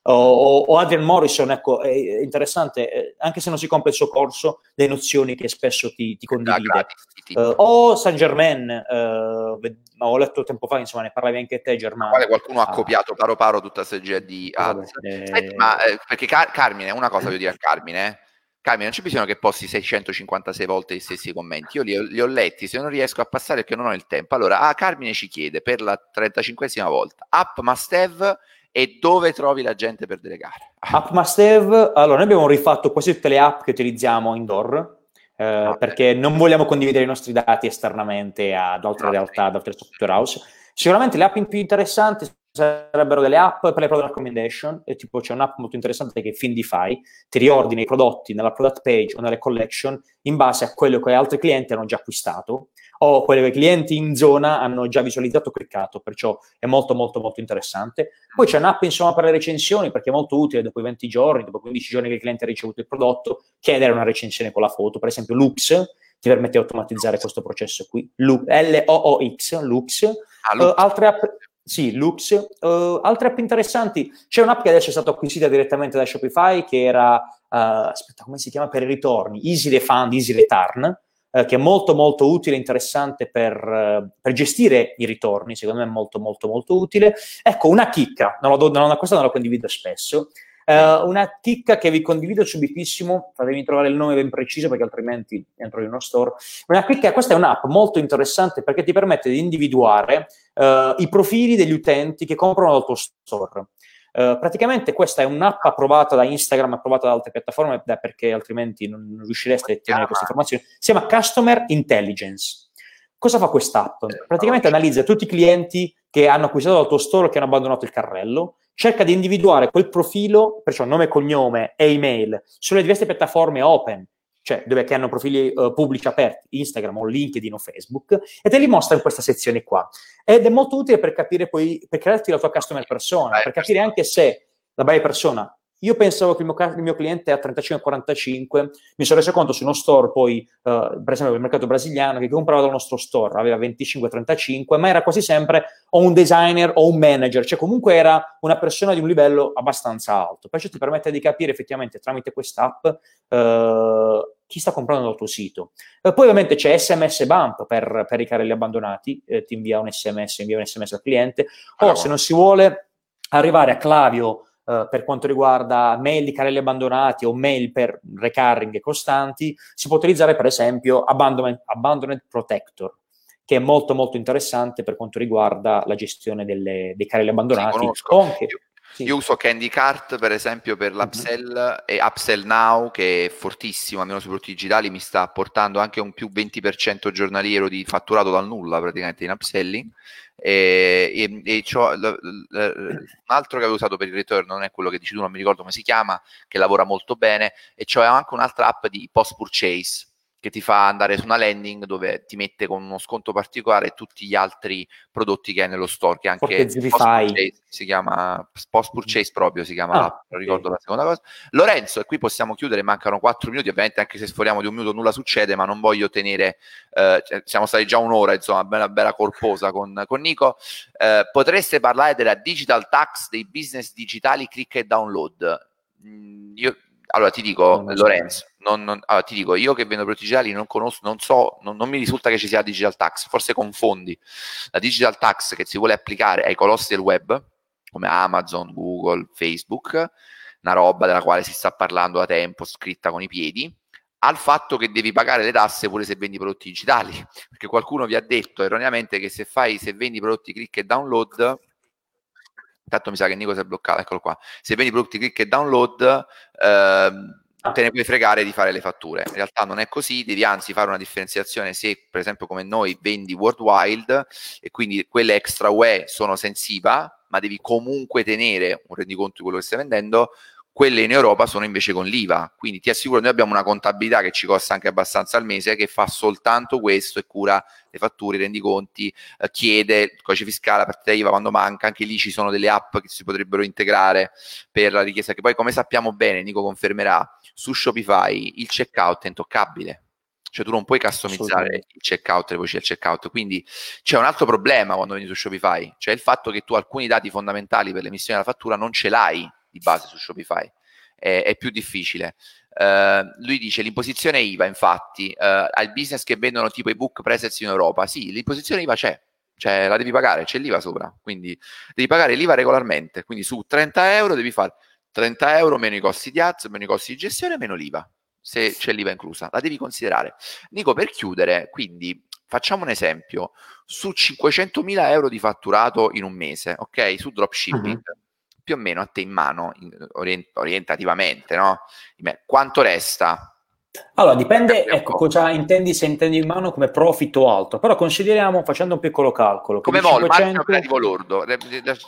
O, o Adrian Morrison, ecco, è interessante, anche se non si compra il suo corso, le nozioni che spesso ti, ti condivide. Uh, o Saint Germain, uh, ho letto tempo fa, insomma, ne parlavi anche te, Germano. Quale qualcuno ah. ha copiato paro paro tutta la strategia di Ads. Eh, Senti, ma eh, perché Car- Carmine, una cosa voglio dire a Carmine, eh. Carmine, non ci bisogna che posti seicentocinquantasei volte gli stessi commenti, io li ho, li ho letti, se non riesco a passare perché non ho il tempo. Allora, ah, Carmine ci chiede per la trentacinquesima volta, app must have e dove trovi la gente per delegare? App must have, allora noi abbiamo rifatto quasi tutte le app che utilizziamo indoor, eh, ah, perché non vogliamo condividere i nostri dati esternamente ad altre ah, realtà, ad altre software house. Sicuramente le app più interessanti sarebbero delle app per le product recommendation, e tipo c'è un'app molto interessante che è Findify, ti riordini i prodotti nella product page o nelle collection in base a quello che altri clienti hanno già acquistato o quello che i clienti in zona hanno già visualizzato o cliccato, perciò è molto molto molto interessante. Poi c'è un'app insomma per le recensioni, perché è molto utile dopo i venti giorni, dopo quindici giorni che il cliente ha ricevuto il prodotto, chiedere una recensione con la foto. Per esempio Loox ti permette di automatizzare questo processo qui, L O O X, Loox. Ah, Loox. Uh, altre app Sì, Loox. Uh, altre app interessanti, c'è un'app che adesso è stata acquisita direttamente da Shopify, che era, uh, aspetta, come si chiama per i ritorni? Easy Refund, Easy Return, uh, che è molto molto utile, interessante per, uh, per gestire i ritorni, secondo me è molto molto molto utile. Ecco, una chicca, non do, non, questa non la condivido spesso, uh, una chicca che vi condivido subitissimo, fatemi trovare il nome ben preciso perché altrimenti entro in uno store. Una chicca, questa è un'app molto interessante perché ti permette di individuare Uh, i profili degli utenti che comprano dal tuo store. Uh, praticamente questa è un'app approvata da Instagram, approvata da altre piattaforme, perché altrimenti non, non riuscireste a ottenere queste informazioni. Si chiama Customer Intelligence. Cosa fa quest'app? Praticamente analizza tutti i clienti che hanno acquistato dal tuo store o che hanno abbandonato il carrello, cerca di individuare quel profilo, perciò nome, cognome e email, sulle diverse piattaforme open, cioè dove che hanno profili uh, pubblici aperti, Instagram o LinkedIn o Facebook, e te li mostra in questa sezione qua. Ed è molto utile per capire poi, per crearti la tua customer persona, per capire anche se la buyer persona, io pensavo che il mio, il mio cliente a trentacinque quarantacinque, mi sono reso conto su uno store poi, uh, per esempio nel mercato brasiliano, che comprava dal nostro store, aveva venticinque trentacinque, ma era quasi sempre o un designer o un manager, cioè comunque era una persona di un livello abbastanza alto. Perciò ti permette di capire effettivamente tramite quest'app uh, chi sta comprando dal tuo sito. Eh, poi ovviamente c'è S M S Bump per, per i carrelli abbandonati, eh, ti invia un S M S, invia un S M S al cliente, o se non si vuole arrivare a Clavio eh, per quanto riguarda mail di carrelli abbandonati o mail per recurring costanti, si può utilizzare per esempio Abandoned, Abandoned Protector, che è molto molto interessante per quanto riguarda la gestione delle, dei carrelli abbandonati. Sì, Sì. Io uso Candy Cart per esempio per l'Upsell mm-hmm. e Upsell Now, che è fortissimo, almeno sui prodotti digitali mi sta portando anche un più venti per cento giornaliero di fatturato dal nulla praticamente in upselling, e, e, e c'ho, l, l, l, un altro che avevo usato per il return, non è quello che dici tu, non mi ricordo come si chiama, che lavora molto bene, e c'ho anche un'altra app di post purchase che ti fa andare su una landing dove ti mette con uno sconto particolare tutti gli altri prodotti che hai nello store, che anche post purchase, si chiama post purchase proprio, si chiama, ah, non ricordo okay. la seconda cosa. Lorenzo, e qui possiamo chiudere, mancano quattro minuti, ovviamente anche se sforiamo di un minuto nulla succede, ma non voglio tenere, eh, siamo stati già un'ora, insomma, bella, bella corposa con, con Nico. Eh, potreste parlare della digital tax dei business digitali click e download? Mm, io Allora ti dico, non Lorenzo, non, non, allora, ti dico, io che vendo prodotti digitali non conosco, non so, non, non mi risulta che ci sia digital tax, forse confondi la digital tax che si vuole applicare ai colossi del web, come Amazon, Google, Facebook, una roba della quale si sta parlando da tempo, scritta con i piedi, al fatto che devi pagare le tasse pure se vendi prodotti digitali, perché qualcuno vi ha detto erroneamente che se fai, se vendi prodotti click e download... Intanto mi sa che Nico si è bloccato, eccolo qua. Se vendi prodotti click e download, ehm, te ne puoi fregare di fare le fatture. In realtà non è così, devi anzi fare una differenziazione se, per esempio, come noi vendi worldwide, e quindi quelle extra U E sono senza I V A, ma devi comunque tenere un rendiconto di quello che stai vendendo. Quelle in Europa sono invece con l'I V A, quindi ti assicuro noi abbiamo una contabilità che ci costa anche abbastanza al mese, che fa soltanto questo e cura le fatture, i rendiconti, eh, chiede il codice fiscale, la partita I V A quando manca, anche lì ci sono delle app che si potrebbero integrare per la richiesta, che poi come sappiamo bene, Nico confermerà, su Shopify il checkout è intoccabile. Cioè tu non puoi customizzare il checkout, le voci del checkout, quindi c'è un altro problema quando vieni su Shopify, cioè il fatto che tu alcuni dati fondamentali per l'emissione della fattura non ce l'hai di base su Shopify, è, è più difficile. Uh, lui dice l'imposizione I V A infatti uh, al business che vendono tipo ebook presets in Europa, sì, l'imposizione I V A c'è, cioè la devi pagare, c'è l'I V A sopra, quindi devi pagare l'I V A regolarmente, quindi su trenta euro devi fare trenta euro meno i costi di ads, meno i costi di gestione, meno l'I V A, se c'è l'I V A inclusa, la devi considerare. Nico, per chiudere, quindi facciamo un esempio, su cinquecentomila euro di fatturato in un mese, ok, su dropshipping, mm-hmm. più o meno a te in mano, orient- orientativamente, no? Quanto resta Allora, dipende, ecco, cosa intendi, se intendi in mano come profitto o altro, però consideriamo, facendo un piccolo calcolo, come vol, cinquecento... margine lordo,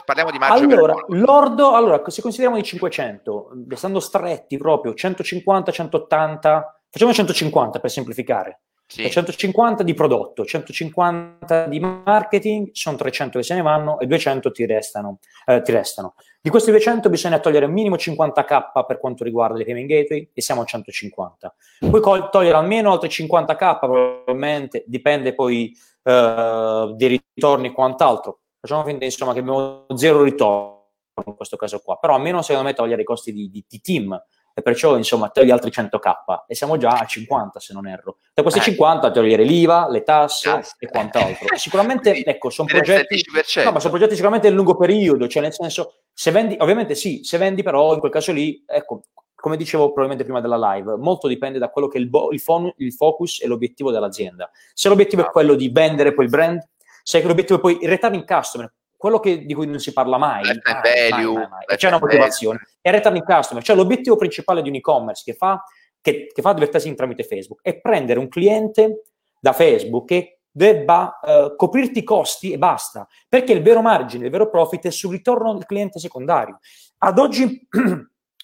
parliamo di margine allora, lordo, allora, se consideriamo di cinquecento, restando stretti proprio, centocinquanta, centottanta, facciamo centocinquanta per semplificare, sì. centocinquanta di prodotto, centocinquanta di marketing, sono trecento che se ne vanno e duecento ti restano. Eh, ti restano. Di questi duecento bisogna togliere minimo cinquanta k per quanto riguarda le payment gateway e siamo a centocinquanta. Poi co- togliere almeno altri cinquanta k probabilmente, dipende poi eh, dei ritorni e quant'altro. Facciamo finta insomma che abbiamo zero ritorno in questo caso qua, però almeno secondo me togliere i costi di, di, di team. E perciò insomma togli altri cento k e siamo già a cinquanta se non erro. Da questi eh. cinquanta togliere l'IVA, le tasse ah, e quant'altro. Sicuramente sì, ecco, sono progetti, no, ma sono progetti sicuramente a lungo periodo, cioè nel senso, se vendi ovviamente sì, se vendi però in quel caso lì, ecco, come dicevo probabilmente prima della live, molto dipende da quello che è il, bo- il, fon- il focus e l'obiettivo dell'azienda. Se l'obiettivo è quello di vendere poi il brand, se l'obiettivo è poi il returning customer, quello che, di cui non si parla mai, mai, value, mai, mai. C'è una motivazione, è returning customer, cioè l'obiettivo principale di un e-commerce che fa, che, che fa advertising tramite Facebook è prendere un cliente da Facebook che debba uh, coprirti i costi e basta, perché il vero margine, il vero profit è sul ritorno del cliente secondario. Ad oggi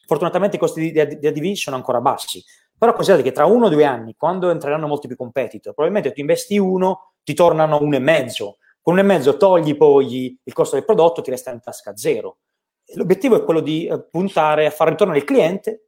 fortunatamente i costi di, di A D V sono ancora bassi, però considerate che tra uno o due anni, quando entreranno molti più competitor, probabilmente tu investi uno, ti tornano uno e mezzo. Con un e mezzo togli poi il costo del prodotto, ti resta in tasca zero. L'obiettivo è quello di puntare a far ritornare il cliente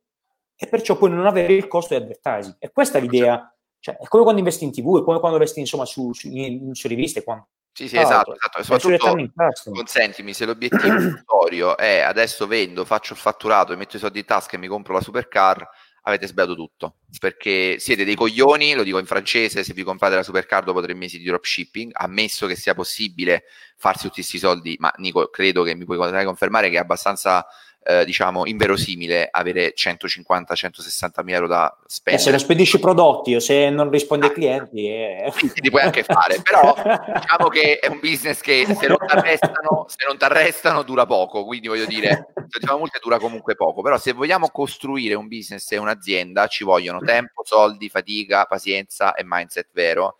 e perciò poi non avere il costo di advertising. E questa è l'idea, cioè, è come quando investi in tivù, è come quando investi insomma su, su, in, su riviste. Quando... Sì, sì, esatto, esatto. E soprattutto, consentimi, se l'obiettivo istorio è adesso vendo, faccio il fatturato e metto i soldi in tasca e mi compro la supercar, avete sbagliato tutto, perché siete dei coglioni, lo dico in francese, se vi comprate la supercar dopo tre mesi di dropshipping, ammesso che sia possibile farsi tutti questi soldi, ma Nico, credo che mi puoi confermare che è abbastanza, eh, diciamo, inverosimile avere centocinquanta centosessanta mila euro da spendere. Eh, se non spedisci prodotti o se non rispondi ah, ai clienti... Eh. Li puoi anche fare, però diciamo che è un business che se non t'arrestano, se non t'arrestano dura poco, quindi voglio dire... Se ti fa multe dura comunque poco, però se vogliamo costruire un business e un'azienda ci vogliono tempo, soldi, fatica, pazienza e mindset vero,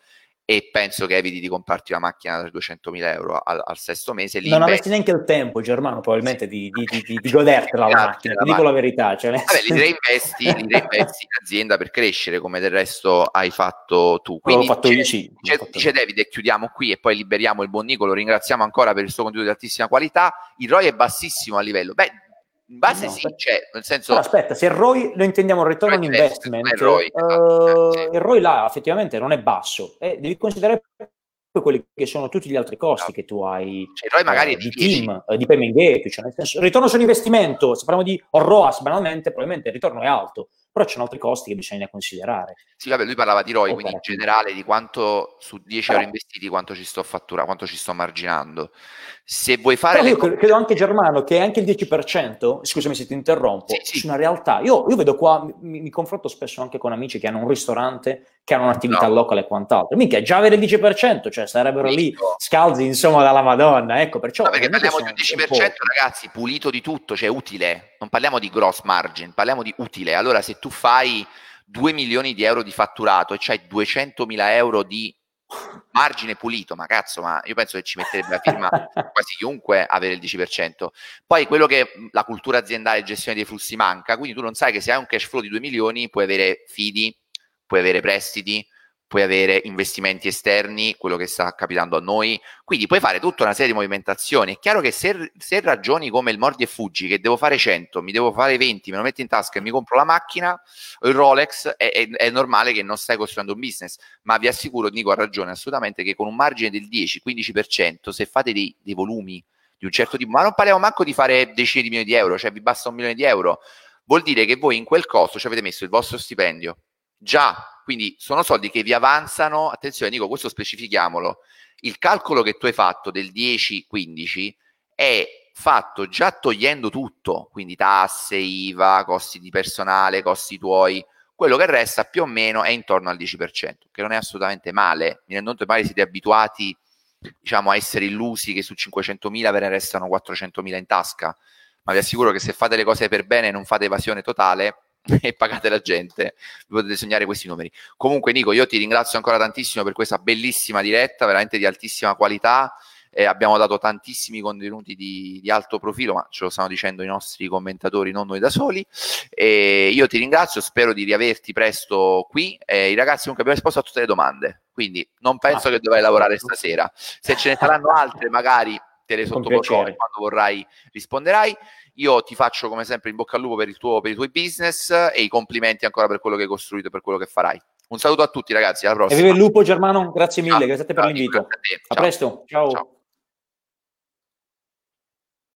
e penso che eviti di comprarti una macchina da duecentomila euro al, al sesto mese. Lì non avresti neanche il tempo, Germano, probabilmente sì. di, di, di, di godertela la macchina, ti dico la verità. Cioè... Vabbè, li reinvesti, li reinvesti in azienda per crescere, come del resto hai fatto tu. Quindi l'ho fatto io, sì. Dice, dice Davide, chiudiamo qui e poi liberiamo il buon Nico, lo ringraziamo ancora per il suo contenuto di altissima qualità. Il R O I è bassissimo a livello. Beh, in base no, sì, aspetta. Cioè, nel senso... Però aspetta, se il R O I lo intendiamo il return on investment, il R O I, uh, sì. il R O I là effettivamente non è basso, eh, devi considerare poi quelli che sono tutti gli altri costi no. che tu hai, cioè, il R O I magari eh, di team, eh, di payment gate, cioè nel senso, ritorno sull'investimento, se parliamo di R O A S banalmente, probabilmente il ritorno è alto, però ci sono altri costi che bisogna considerare. Sì, vabbè, lui parlava di R O I, quindi in generale di quanto su dieci euro investiti quanto ci sto fatturando, quanto ci sto marginando. Se vuoi fare le io comp- credo anche Germano che anche il dieci per cento, scusami se ti interrompo, sì, sì. su una realtà. Io, io vedo qua, mi, mi confronto spesso anche con amici che hanno un ristorante, che hanno un'attività no. locale e quant'altro. Minchia, già avere il dieci per cento, cioè sarebbero lì scalzi insomma dalla Madonna, ecco, perciò no, perché parliamo di un dieci per cento, ragazzi, pulito di tutto, cioè utile. Non parliamo di gross margin, parliamo di utile. Allora se tu fai due milioni di euro di fatturato e c'hai duecentomila euro di margine pulito, ma cazzo, ma io penso che ci metterebbe la firma quasi chiunque avere il dieci per cento. Poi quello che la cultura aziendale e gestione dei flussi manca, quindi tu non sai che se hai un cash flow di due milioni puoi avere fidi, puoi avere prestiti, puoi avere investimenti esterni, quello che sta capitando a noi, quindi puoi fare tutta una serie di movimentazioni. È chiaro che se, se ragioni come il mordi e fuggi, che devo fare cento, mi devo fare venti, me lo metto in tasca e mi compro la macchina, il Rolex, è, è, è normale che non stai costruendo un business, ma vi assicuro, Nico ha ragione assolutamente, che con un margine del dieci quindici per cento, se fate dei, dei volumi di un certo tipo, ma non parliamo manco di fare decine di milioni di euro, cioè vi basta un milione di euro, vuol dire che voi in quel costo ci avete messo il vostro stipendio, già. Quindi sono soldi che vi avanzano, attenzione Nico, questo specifichiamolo, il calcolo che tu hai fatto del dieci quindici è fatto già togliendo tutto, quindi tasse, IVA, costi di personale, costi tuoi, quello che resta più o meno è intorno al dieci per cento, che non è assolutamente male, mi rendo conto che magari siete abituati diciamo, a essere illusi che su cinquecentomila ve ne restano quattrocentomila in tasca, ma vi assicuro che se fate le cose per bene e non fate evasione totale, e pagate la gente, vi potete sognare questi numeri. Comunque Nico, io ti ringrazio ancora tantissimo per questa bellissima diretta, veramente di altissima qualità, eh, abbiamo dato tantissimi contenuti di, di alto profilo, ma ce lo stanno dicendo i nostri commentatori, non noi da soli, e io ti ringrazio, spero di riaverti presto qui, eh, i ragazzi comunque abbiamo risposto a tutte le domande, quindi non penso ah, che dovrai lavorare stasera, se ce ne saranno altre magari te le sottoporrò e quando vorrai risponderai. Io ti faccio come sempre in bocca al lupo per, il tuo, per i tuoi business e i complimenti ancora per quello che hai costruito e per quello che farai. Un saluto a tutti ragazzi, alla prossima. E viva il lupo Germano, grazie mille, ciao, grazie per l'invito. A, a presto, ciao. ciao.